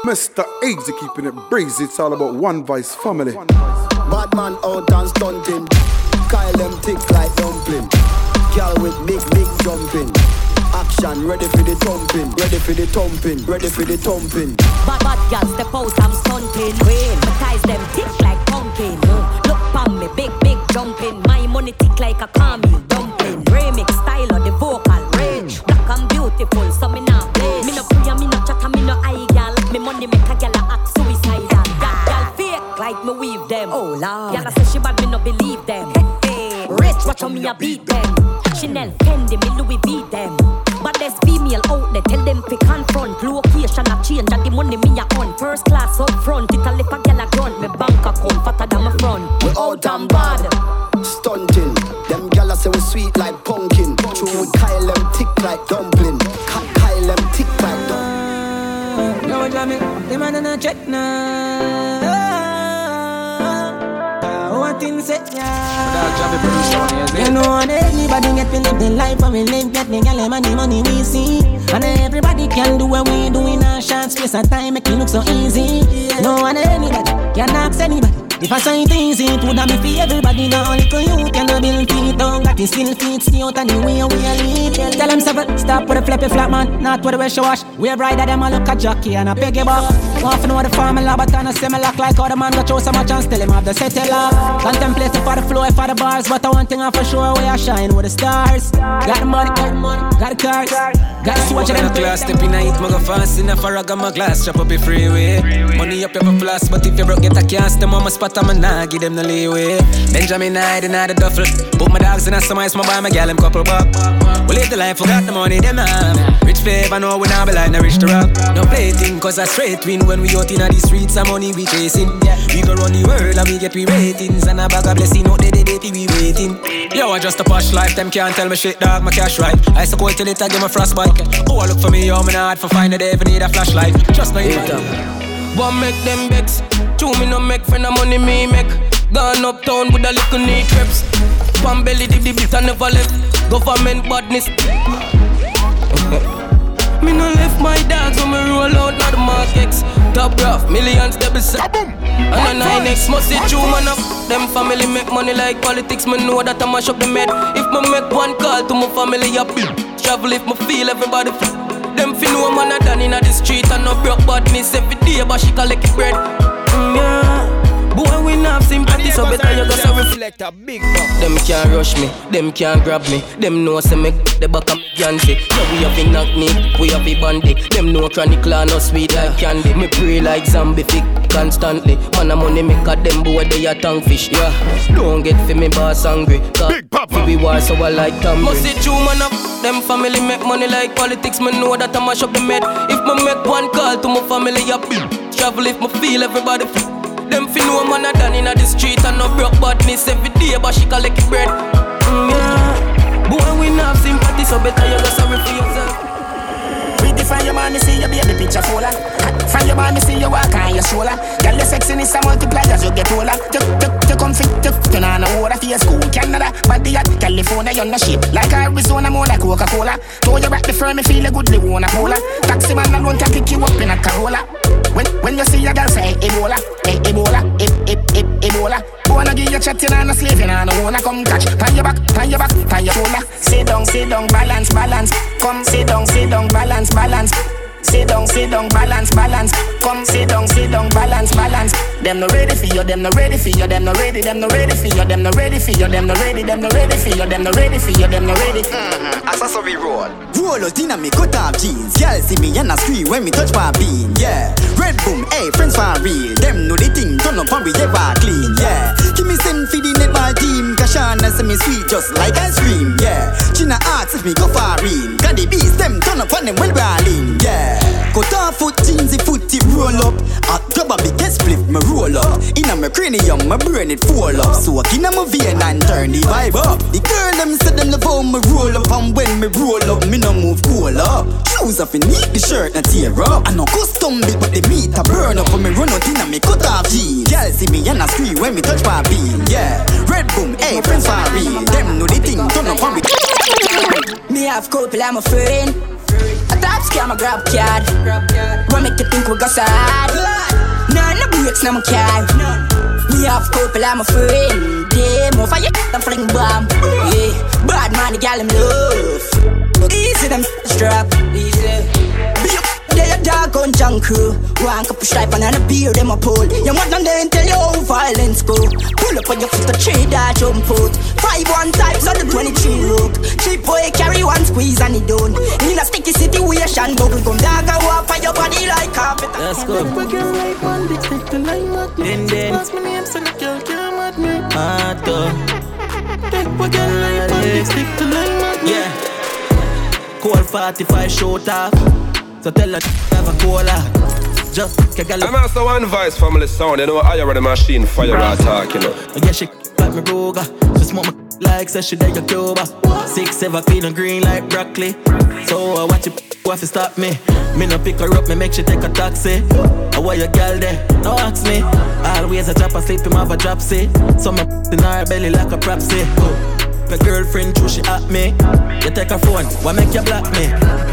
Mr. Eggsy keeping it breezy, it's all about one vice family. Bad man out and stunting. Kyle them thick like dumpling. Girl with big jumping. action, ready for the thumping, ready for the thumping, ready for the thumping. Bad girls step out, I'm stunting. Queen, my ties them tick like pumpkin. Look pon me, big jumping. My money tick like a kami dumpling. Remix style of the vocal range. Black and beautiful, so me not blame. Me no puya, me no chatter, me no eye gal. Me money make a gal act suicidal. Gal fake like me weave them. Oh Lord, gal say she bad, me no believe them. Rich, watch on me a beat them. Chanel, Fendi, me Louis V them. But there's female out there, tell them pick and front. Location a change, and the money me a on. First class up front, it a lip a gal a grunt. Me bank account fatter than my front. We all damn bad, stunting. Them gal a say we sweet like pumpkin. True with Kyle them tick like dumpling. Kyle them tick like dumpling. Yo, Jamie, the man in a check now. You know, and everybody get to live the life and we live, get the gal money we see. And everybody can do what we do in a short space of time, make it look so easy. No one anybody can ask anybody. If I say it easy, it would have been for everybody. Now little you cannot build feet down, got the still feet stay out and the way we lead. Tell them seven, stop with a flappy flat man, not with a wash wash. We ride at them a look a jockey and a piggyback. Often know the formula, but I'm a similar like how the man got chose so much and still him have the settler. Contemplating for the flow, for the bars, but I want thing I for sure we are shine with the stars. Got the money, got the cars, got the swatch of them class, step in a hit, mugga fast, in a farraga my glass, chop up a freeway. Money up, you have a flask, but if you broke, get a cast, them mama but I'm not give them the leeway. Benjamin I didn't have the duffel. Put my dogs in a summer, my boy, my gal, them couple buck. We live the life, forgot the money, them have. Rich favor, no, we not be like, no rich to rock. No play thing, cause I straight win. When we out in the streets, and money we chasing. We go round the world and we get we ratings. And a bag of blessing, out day we waiting. Yo, I just a posh life, them can't tell me shit, dog, my cash right. I used to go till it, I give my frostbite. Oh, I look for me, yo, I'm not hard for find a day, if I need a flashlight. Just know you but make them vex. Two me no make friend, the money me make. Gone uptown with a little knee creps. Pan belly dip the bit and never left. Government badness. Me no left my dogs when me roll out, not the markets. Top graph, millions double set. And a 9X must see two man up. Them family make money like politics. Me know that I mash up the med. If me make one call to my family, I build. Travel if me feel everybody them feel no man a done in the street. And no broke badness every day, but she collect bread. Yeah. Boy, we not sympathy, so better you go to reflect a big buck. Them can't rush me, them can't grab me. Them know say me the back of me ganty. So we have been knock me, we have been bandy. Them know chronic law, no sweet like candy. Me pray like zombie thick constantly. Man a money make a them boy they a tongue fish, yeah. Don't get fi me boss angry. Big papa we war so I like Tom. Must say true man up. Them family make money like politics. Me know that I mash up the med. If me make one call to my family, I build. Travel if me feel everybody them fi know man a done in the street. And no broke badness every day, but she collect bread. Yeah. Boy, we not have sympathy, so better you go sorry for yourself. We define your man, me see your baby picture fuller. Find your man, me see your walk on your shoulder. Girl, your sexiness a multiply as you get older. You come fit, you know no order for your school. Canada, body at California, you're no shape. Like Arizona, more like Coca-Cola. Throw your back the firm, me feel a good, they wanna polar. Taxi man alone can pick you up in a Corolla. When you see a girl say Ebola, hey, Ebola, Ebola. Wanna give you chat, you know, no slave, you know, no wanna come catch. Pan your back, pan your shoulder. Sit down, balance, balance. Come, sit down, balance, balance. Sit down, balance, balance. Come, sit down, balance, balance. Them no ready for you, them no ready for you, them no ready, them no ready for you, them no ready for you, them no ready, them no ready for you, them no ready for you, them no ready. I saw we roll. Roll out in a me cut off jeans. Y'all see me and I scream when me touch my bean. Yeah, red boom, hey friends for real. Them know the thing, turn up and we ever clean. Yeah, give me send for the netball team. Kashana say me sweet just like ice cream. Yeah, China asks if me go for real. Got the beast, them turn up on them well rolling. Yeah. Cut off foot jeans, the footy roll up. I grab a big split, me roll up. In a my cranium, my brain it fall up. So I can my vein and turn the vibe up. The girl them said them love how me roll up. And when me roll up, me no move cool up. Shoes off in neat, the shirt and tear up. I no custom built, but the meat I burn up. When me run out in a me cut off jeans. Y'all see me and I scream when me touch my bean. Yeah, red boom, hey friends for real. Them know the thing, turn up on me. Me have couple, I'm a friend. A top scam, a grab card. What make you think we got so hard? None of breaks, no my car. Me have couple, I'm a friend. Damn, off I get a fling bomb. Yeah, bad man, the gal him love. Easy them strap. They a dog on junk crew. One couple stripe and a beer them a pull. You want them then tell you how violence go. Pull up on your foot to trade that jump out. 5-1 types on the 23 rook. Cheap boy carry one squeeze and he done. In a sticky situation bubble gum. Dog a walk on your body like carpet. Let's go. Then yeah. Call 45 short off. So tell her have a call out. Just kick a look. I'm also one voice family sound. You know I already machine fire attack, you know. I get shit like me roga. She smoke my like so she dig a Cuba. 6-7 feeling green like broccoli. So I watch you wife to stop me. Me no pick her up, me make she take a taxi. I want your girl there, no ask me. Always a drop asleep, him have a dropsy. So my in her belly like a propsy. My girlfriend true, she at me. You take her phone, why make you block me?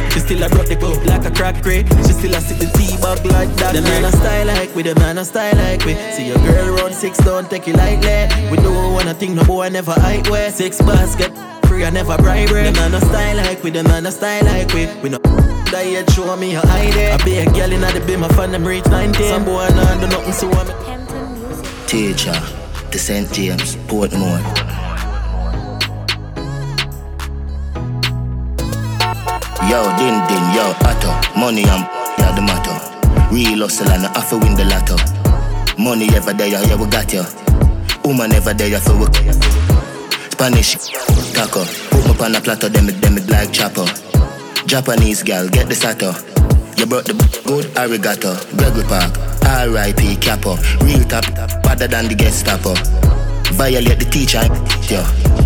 She still a drop the coke like a crack ray. She still a sip the tea bag like that. The man a style like we, the man a style like we. See your girl round 6, don't take it lightly. We don't wanna think no boy never hide where. 6 basket, free I never bribe. The man a style like we, the man a style like we. We no diet, show me your idea. I be a girl in a the beam, I fan them reach 19. Some boy nah do nothing so I'm a teacher, the St. James, Portmore. Yo, din din, yo, atto. Money and yeah, the matter. Real hustle and I have to win the lotto. Money every day, yeah, we got ya. Woman every day, yeah, for work. Spanish taco. Put me on a platter, them it like chopper. Japanese girl, get the sato. You brought the good arigato. Gregory Park, R.I.P. Capo. Real top, better than the Gestapo. Violate the teacher, yo.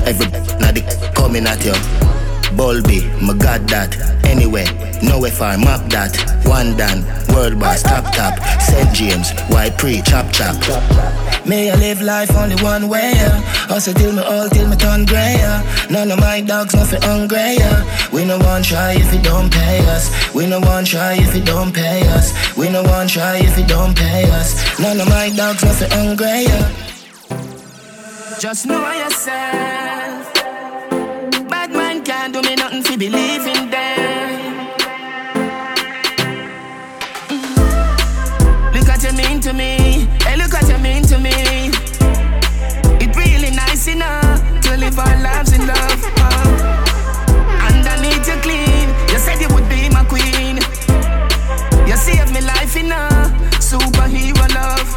Every now they coming at you. Bulby, my god that. Anyway, nowhere far, map that. One Dan, world boss, top. St. James, why pre, chop. May I live life only one way, yeah. Also till me old, till me turn grey, yeah. None of my dogs nothing hungry, yeah. We no one try if you don't pay us. We no one try if you don't pay us. We no one try if you don't pay us. None of my dogs nothing hungry, yeah. Just know yourself. Can't do me nothing to believe in them. Look at you mean to me. Hey, look at you mean to me. It really nice enough to live our lives in love. Underneath you clean. You said you would be my queen. You saved me life in a superhero love.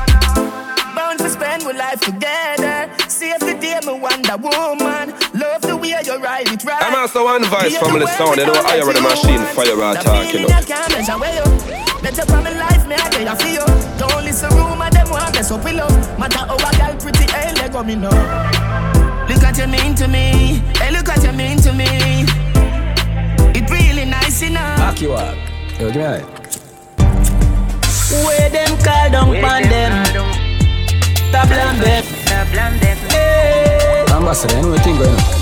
Bound to spend my life together. Save the day my Wonder Woman. Love the way you ride it right. I'm also one voice family sound. They don't hire the machine fire attack, you know. Better from my life, me I get feel. Don't listen rumor them want mess up pillow. Matter how a girl pretty, hey, let go me know. Look at you mean to me. Hey, look at you mean to me. It really nice enough. Back you up. Yo, give me a high. Where them call down pan them. Stop them.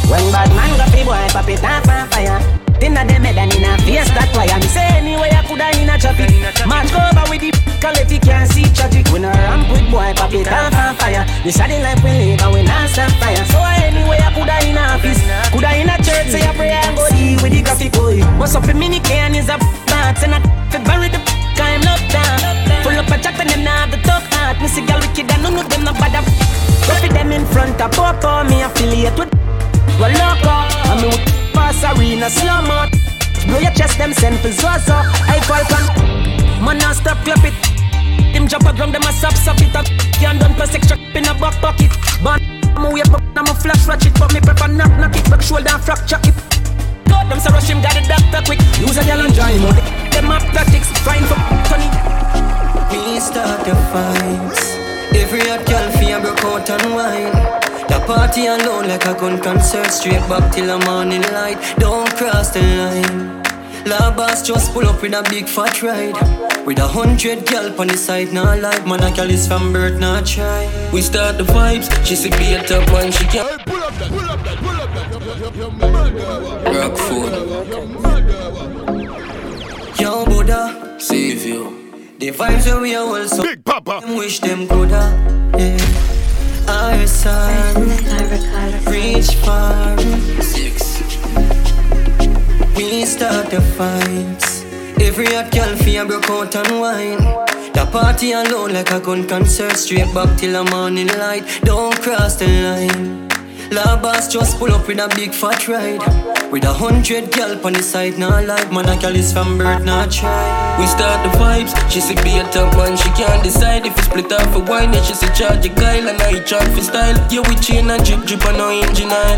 When bad man got people, I pop it up on fire. Dinner them head and in a face that why I'm saying anyway I could in a traffic. Match over with the quality can't see traffic. When I ramp with boy, pop it up on fire. The shadow life we live and we not stop fire. So anyway I could in a office. Could I in a church say a prayer and go deal with the coffee boy. What's up in mini can is a box and I could bury the I'm locked down. Full up a jack and them not the top heart. Missy girl wicked and none of them not bad. Coffee them in front of Poco. Me affiliate with well loco. I'm in pass arena slow mo. Blow your chest them send for Zozo. I call con man now stop clap it. Them jump a drum them a sub it up. Can't done plus extra in a back pocket. But I'm a wave up I'm a flash ratchet. But me prep a knock it back shoulder and fracture it. God them so rush him got the doctor quick. Use a girl and dry him. Them up tactics, fine for Tony. We start the fights. Every hot girl fear broke out and wine. The party alone like a gun concert. Straight back till the morning light. Don't cross the line. Labas just pull up with a big fat ride. With 100 girl on the side, nah lie. Man a girl is from birth, nah try. We start the vibes. She should be a top man, she can. Hey, pull up that. Rock food. Yo, Buddha, save you. The vibes are we are also Big Papa. Wish them good, yeah. Our sun reach far. Six. we start the fights. Every hot girl fear broke out and wine. The party alone like a gun concert, straight back till the morning light. Don't cross the line. La boss just pull up with a big fat ride. With 100 gal on the side, nah like man a gal is from birth, nah try. We start the vibes, she see be a top man, she can't decide if we split off for wine. Yeah, she see charge a guile and I charge for style. Yeah, we chain and drip and no engine oil.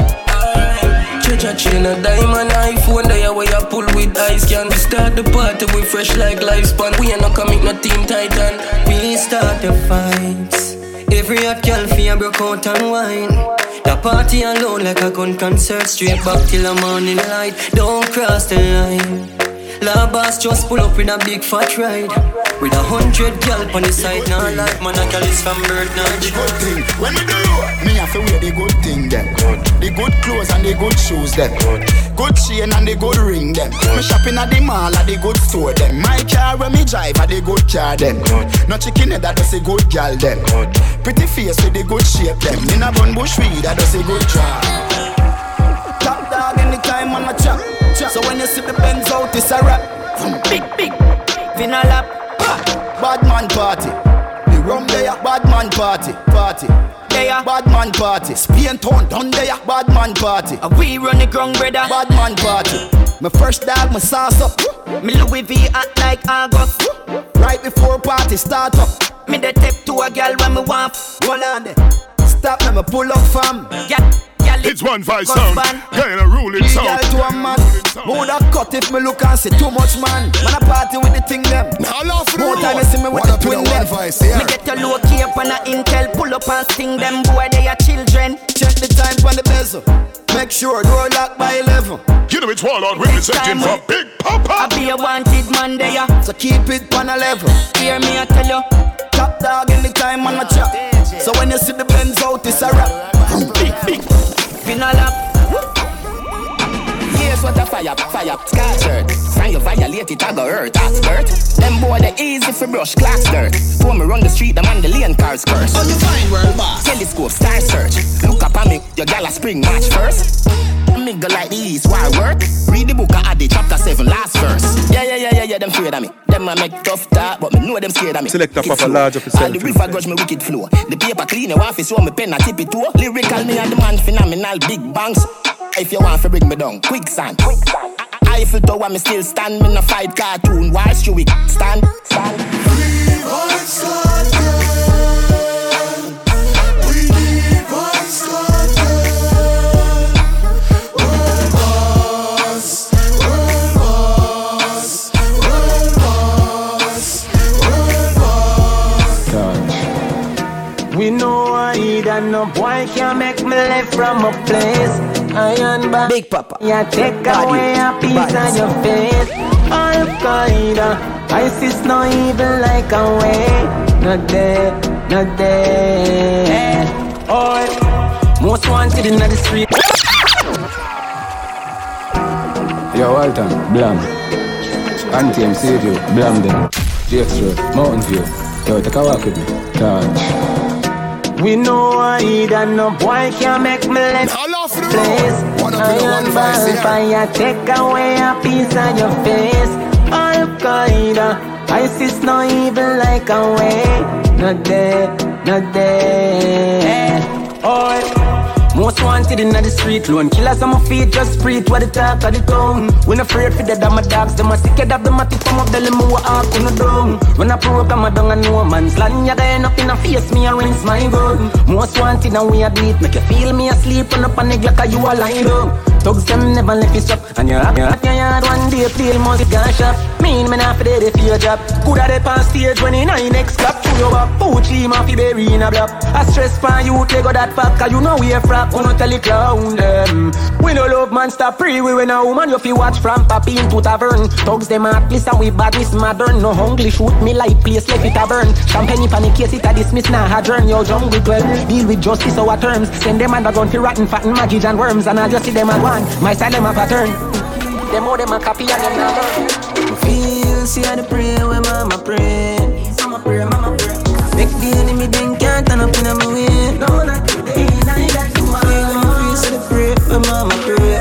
Cha chain a diamond iPhone, they are way I pull with ice can. We start the party, we fresh like lifespan. We ain't no commit no team titan. We start the fights. Every hot girl fear broke out and wine. The party alone like a gun concert, straight back till the morning light. Don't cross the line. La boss just pull up in a big fat ride. With 100 gal on the side, now nah, like man a gal is from birth, now nah, the good thing, when me do, me have to wear the good thing them. The good clothes and the good shoes them. Good chain and the good ring them. Me shopping at the mall at the good store them. My car when me drive at the good car them. No chicken head that does a good gal them. Pretty face with the good shape them. In a bun bush weed that does a good job. Top dog in the climb on my chop. So when you see the Benz out it's a rap. Big big vinyl lap. Bad man party, the rum there. Bad man party, party there. Bad man party, Spain town down there. Bad man party, a we run the ground, brother. Bad man party, my first dog, my sauce up. Me Louis V act like August. Right before party start up, me the tip to a girl when me want. Hold on there, stop me, me pull up fam. Yeah. It's one vice sound, yeah, in a ruling sound. Girl to a man, me woulda cut if me look and see too much man. Man a party with the thing them. More time you see me with the twin them. Me get a low key up on a intel, pull up and sting them. Boy they are children. Check the time on the bezel, make sure door lock by 11. You know it's Warlord with the searching for Big Papa. I be a wanted man there, so keep it on a level. Hear me I tell you, top dog in the time on my chop. So when you see the Benz out it's a rap. Big, big. Here's what a fire up, scarf shirt. Sign you violate it, I go hurt, that skirt. Them boy they easy for brush, glass dirt. Throw me run the street, them on the lane cars curse. On the fine world boss, telescope, star search. Look up at me, your gal a spring match first. Me go like the East Wild work. Read the book, I had the chapter 7, last verse. Yeah, them afraid of me. Them a make tough talk, but me know them scared of me. Select up of a large of yourself. All the river grudge me wicked flow. The paper clean, you want to show me pen, I tip it to. Lyrical me and the man phenomenal, big bangs. If you want to bring me down, quicksand. Eiffel Tower, me still stand. Me no fight cartoon, why should we stand? We want Scotland. We need one Scotland. We know I eat and no boy can make me live from a place. I am back. Big Papa. Yeah, take body, away a piece of your face. Al Qaeda, ISIS no evil like a way. Not dead. Hey. Or most wanted in the street. Yo, Walton, blam. Anti-MC, you, blam them. GX Road, Mountain View. Yo, take a walk with me. Touch. We know I eat and no boy can make me left place. I am bad fire, take away a piece of your face. Al Qaeda, ISIS no evil like a way. Not dead. Or most wanted in the street loan. Killers on my feet, just breathe what the talk of the town. When I afraid for the damn dogs, them a sick head of them a tip from up the limo a couldn't down. When I pull up, I'm a dung and no man's land. You end up in a face, me and rinse my gun. Most wanted and we a beat, make you feel me asleep on the panic like a you a lined up. Thugs them never left his shop, and you're up your yard one day, feel must gun shop. Mean men after they fear job. Coulda they pass stage 29 next clap. Through your back, Poochie, Maffy, Berry in a block. I stress for you, take out that pack, cause you know we a frack. We no tell you clown them. We no love man, stop free, we when a woman you fi watch from Papi into tavern. Thugs them artists and we badness modern. No hungry shoot me like place left it a burn. Champagne panic case it a dismiss nah adjourn. Yo jungle 12, deal with justice our terms. Send them underground fi rotten fatten maggies and worms. And I just see them at one, my style them a pattern. Them all them a copy and them not burn. Feel, see how they pray when mama pray. Mama pray Make the enemy then can't turn up in a me way. No one a keep the night like tomorrow. Feel, see how they pray when mama pray.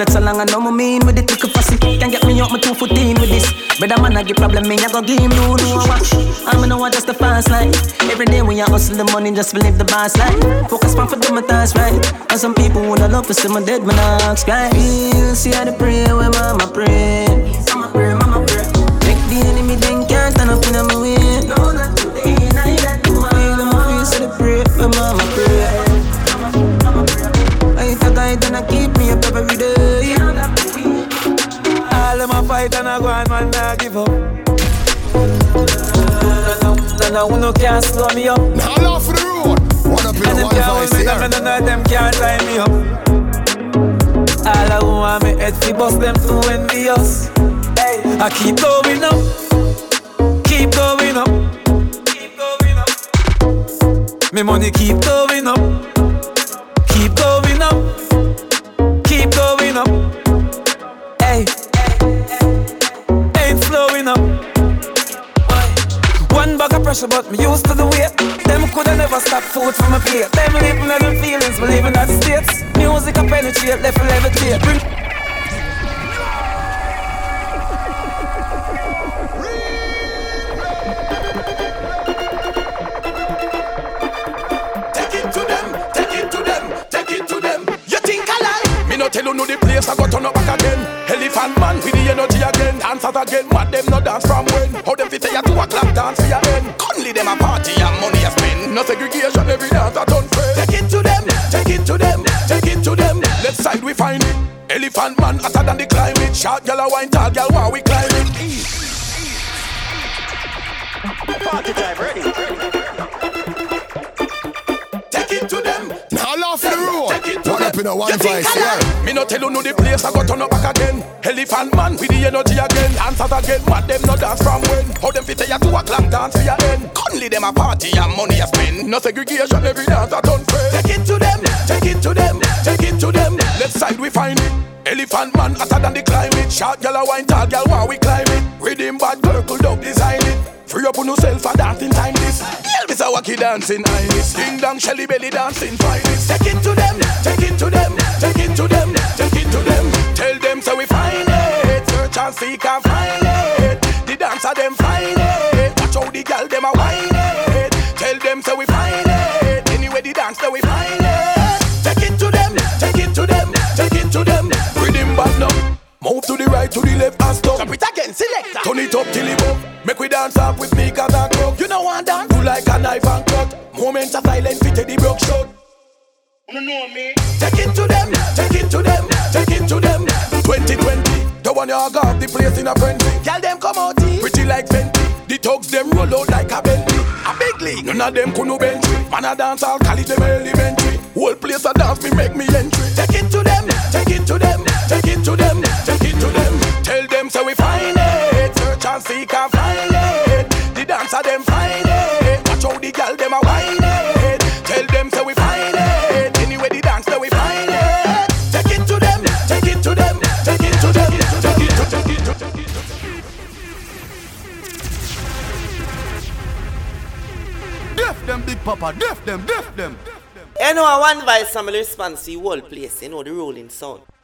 That's so long I know my mean with the tick of fussy. Can't get me out my 2 foot in with this. Better man I get problem, me I go game, no, no, watch. I'm know I just the fast life. Every day we are hustle the money just to live the boss life. Focus on for them my thoughts right. And some people would I love to see my dead man ask right. Feel, see how they pray when mama pray. Mama pray, mama pray. Make the enemy then can't turn up in my way. No, not today, not yet. Feel them feel, see they pray when mama pray. And I keep me up every day. All of my fight and I go on, man, I give up. No, no, can't slow me up. Now off the road. One up in the and them none of them can't tie me up. All of who want me head fi bust them too envious. Hey, I keep going up, keep going up, keep going up. Me money keep going up, keep going up. Keep going up, hey, ain't slowing up. One bag of pressure, but me used to the weight. Them coulda never stop food from a plate. Them living in them feelings, believing that states. Music a penetrate, left levitate. Bring tell you no the place I got turn up back again. Elephant man with the energy again. Dancers again, but them no dance from when. How them fit you to a clap dance for your end. Only them a party and money a spend. No segregation, every dance I done friend. Take it to them, take it to them, take it to them. Left side we find it. Elephant man hotter than the climate. Short girl a wine, tall girl while we climb it. Party time ready. Take it to them. Now laugh for the road. Take it to them. One voice, yeah. Me no tell you no the place I got turn up back again. Elephant man with the energy again. Dancers again, but them no dance from when. How them fit you to a clam dance for your end. Only them a party and money a spend. No segregation, every dance I done friend. Take it to them, take it to them, take it to them. Left side we find it. Elephant man hotter than the climate. Short girl a wine, tall girl while we climb it. Rhythm bad girl could up design it. Free up on yourself for dancing time this. Elvis a wacky dancing Iris. Ding dong Shelly belly dancing finest. Take it to them, take it to them, take it to them, take it to them. Tell them so we find it. Search and seek and find it. The dancer them find it. Watch how the girl them a whine it. Tell them so we find it. Anyway the dance so we find it. Take it to them, take it to them, take it to them. Rhythm back now. Move to the right, to the left and stop. Stop it again, select. Turn it up till it up. Make we dance up with me cause I crook. You know I dance do like a knife and cut. Moments of silence fitted the broke shot. You know me. Take it to them, take it to them, take it to them. 2020, the one you hog off the place in a frenzy. Girl them come out here, pretty like Fenty. The thugs them roll out like a Bentley. A big league, none of them couldn't bench me. Man a dance all call it them elementary. Whole place a dance me make me entry. Take it to them, take it to them, take it to them, take it to them. Tell them so we find it. Search and seek and find it. The dancer them find it. Watch how the girl them a whine it. Tell them so we find it. Anyway the dance so we find it. Take it to them, take it to them, take it to them, take it to them, take it to them. Deaf them big papa, deaf them, deaf them. You know, I one vice some response to the whole place, you know, the rolling sound.